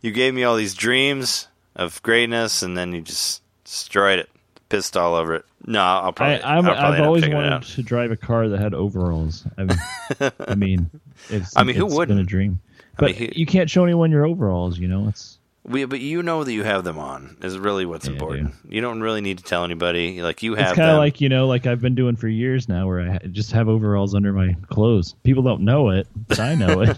you gave me all these dreams of greatness, and then you just destroyed it, pissed all over it. No, I've always wanted to drive a car that had overalls. I mean, who wouldn't? Been a dream, but you can't show anyone your overalls. But you know that you have them on is really what's important. You don't really need to tell anybody. Like you have. It's kind of like I've been doing for years now, where I just have overalls under my clothes. People don't know it, but I know it.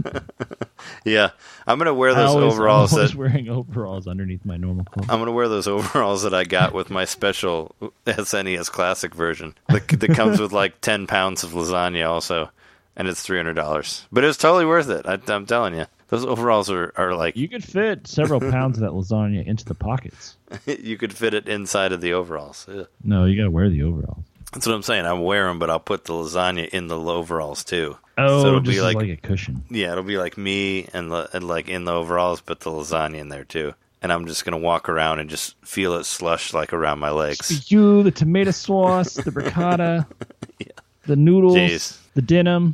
Yeah, I'm gonna wear those overalls. I'm always wearing overalls underneath my normal clothes. I'm gonna wear those overalls that I got with my special SNES Classic version that comes with like 10 pounds of lasagna also, and it's $300. But it's totally worth it. I'm telling you, those overalls are like you could fit several pounds of that lasagna into the pockets. You could fit it inside of the overalls. Ugh. No, you gotta wear the overalls. That's what I'm saying. I wear them, but I'll put the lasagna in the overalls too. Oh, so it'll just be like a cushion. Yeah, it'll be like me and like in the overalls, but the lasagna in there too. And I'm just gonna walk around and just feel it slush like around my legs. Just the tomato sauce, the ricotta, the noodles, the denim,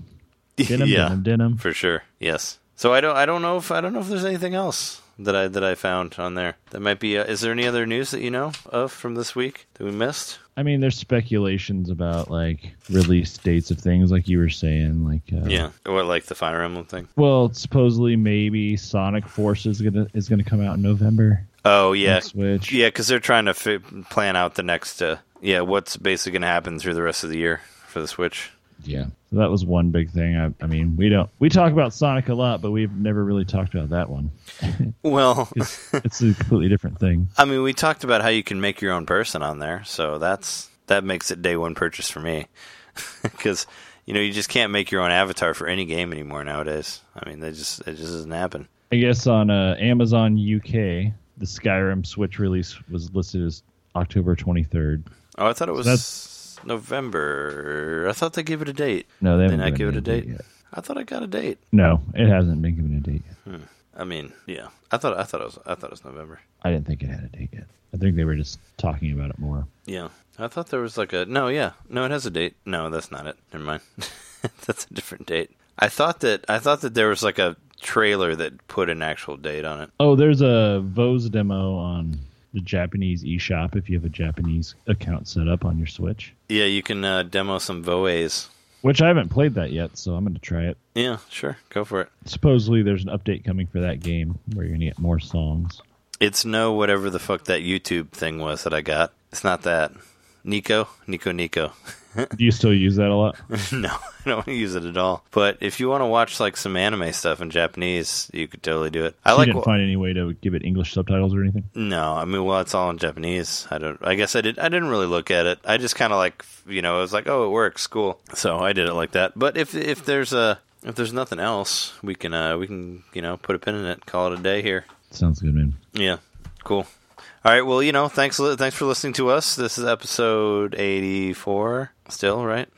for sure. Yes. So I don't know if there's anything else that I found on there that might be. Is there any other news that you know of from this week that we missed? I mean, there's speculations about, like, release dates of things, like you were saying. Or, like, the Fire Emblem thing? Well, supposedly, maybe Sonic Force is gonna come out in November. Oh, yeah. Switch. Yeah, because they're trying to plan out the next, what's basically going to happen through the rest of the year for the Switch. Yeah. So that was one big thing. I mean, we talk about Sonic a lot, but we've never really talked about that one. Well, it's a completely different thing. I mean, we talked about how you can make your own person on there, so that makes it day one purchase for me. Because you just can't make your own avatar for any game anymore nowadays. I mean, it just doesn't happen. I guess on Amazon UK, the Skyrim Switch release was listed as October 23rd. Oh, I thought it was. November. I thought they gave it a date. No, they haven't. Did I give it a date? Yet. I thought I got a date. No, it hasn't been given a date yet. I mean, yeah. I thought it was November. I didn't think it had a date yet. I think they were just talking about it more. Yeah. I thought there was like a No, it has a date. No, that's not it. Never mind. That's a different date. I thought that there was like a trailer that put an actual date on it. Oh, there's a Vo's demo on the Japanese eShop if you have a Japanese account set up on your Switch. Yeah, you can demo some VoAs. Which I haven't played that yet, so I'm going to try it. Yeah, sure. Go for it. Supposedly there's an update coming for that game where you're going to get more songs. It's no whatever the fuck that YouTube thing was that I got. It's not that. Nico. Do you still use that a lot? No, I don't use it at all. But if you want to watch like some anime stuff in Japanese, you could totally do it. You didn't find any way to give it English subtitles or anything? No, I mean, well, it's all in Japanese. I guess I didn't really look at it. I just kind of like, you know, I was like, oh, it works, cool. So I did it like that. But if there's nothing else, we can you know, put a pin in it, call it a day here. Sounds good, man. Yeah, cool. All right, well, you know, thanks for listening to us. This is episode 84 still, right?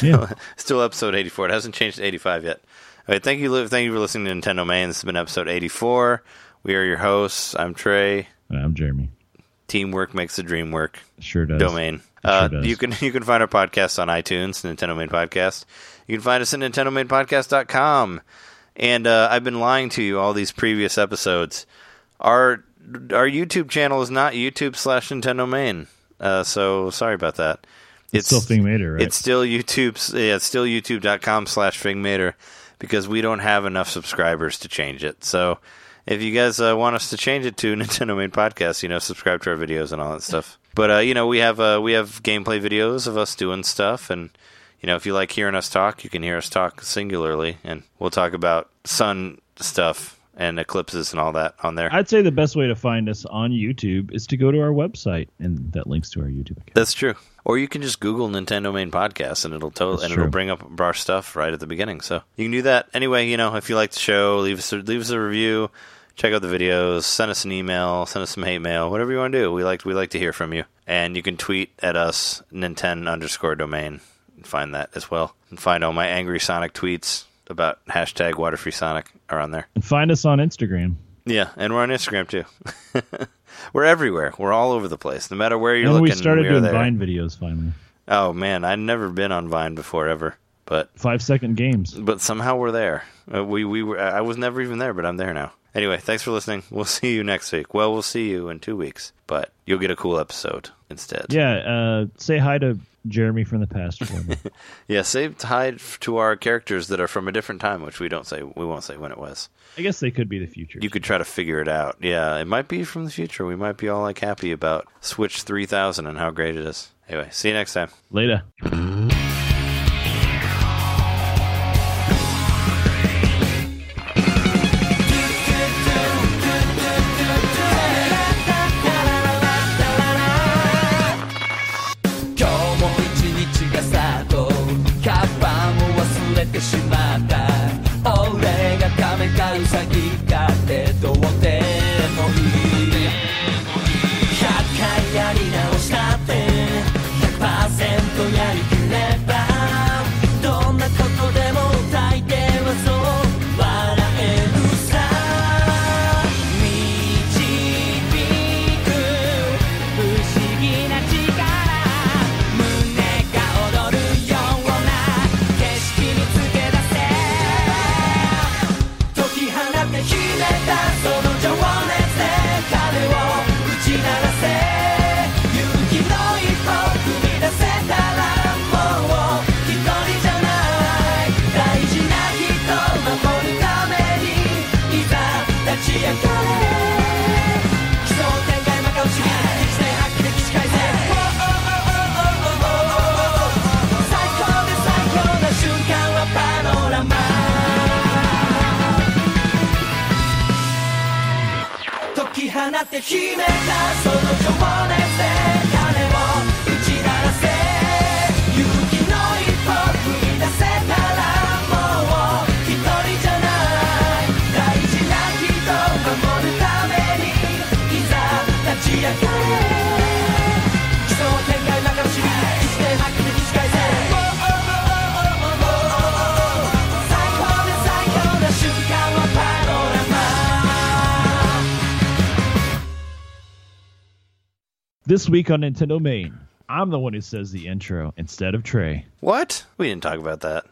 Yeah. Still episode 84. It hasn't changed to 85 yet. All right, thank you, Liv. Thank you for listening to Nintendo Man. This has been episode 84. We are your hosts. I'm Trey. And I'm Jeremy. Teamwork makes the dream work. Sure does. Domain. Sure does. You can find our podcast on iTunes, Nintendo Man Podcast. You can find us at NintendoManPodcast.com. And I've been lying to you all these previous episodes. Our YouTube channel is not YouTube/Nintendo Main, so sorry about that. It's still Fingmater, right? It's still YouTube's. Yeah, it's still YouTube.com/Fingmater because we don't have enough subscribers to change it. So if you guys want us to change it to Nintendo Main Podcast, you know, subscribe to our videos and all that stuff. But you know, we have gameplay videos of us doing stuff, and you know, if you like hearing us talk, you can hear us talk singularly, and we'll talk about sun stuff and eclipses and all that on there. I'd say the best way to find us on YouTube is to go to our website, and that links to our YouTube account. That's true. Or you can just Google Nintendo Main Podcast, and it'll bring up our stuff right at the beginning. So you can do that. Anyway, you know, if you like the show, leave us a review, check out the videos, send us an email, send us some hate mail, whatever you want to do. We like to hear from you. And you can tweet at us, Nintendo_domain. Find that as well. And find all my angry Sonic tweets about #WaterFreeSonic are on there. And find us on Instagram. Yeah, and we're on Instagram too. We're everywhere. We're all over the place. No matter where you're looking, we started doing there. Vine videos finally. Oh man, I'd never been on Vine before ever. But 5-second games. But somehow we're there. I was never even there, but I'm there now. Anyway, thanks for listening. We'll see you next week. Well, we'll see you in 2 weeks, but you'll get a cool episode instead. Yeah, say hi to Jeremy from the past for me. Yeah, say hi to our characters that are from a different time, which we don't say. We won't say when it was. I guess they could be the future. You could try to figure it out. Yeah, it might be from the future. We might be all like happy about Switch 3000 and how great it is. Anyway, see you next time. Later. This week on Nintendo Main, I'm the one who says the intro instead of Trey. What? We didn't talk about that.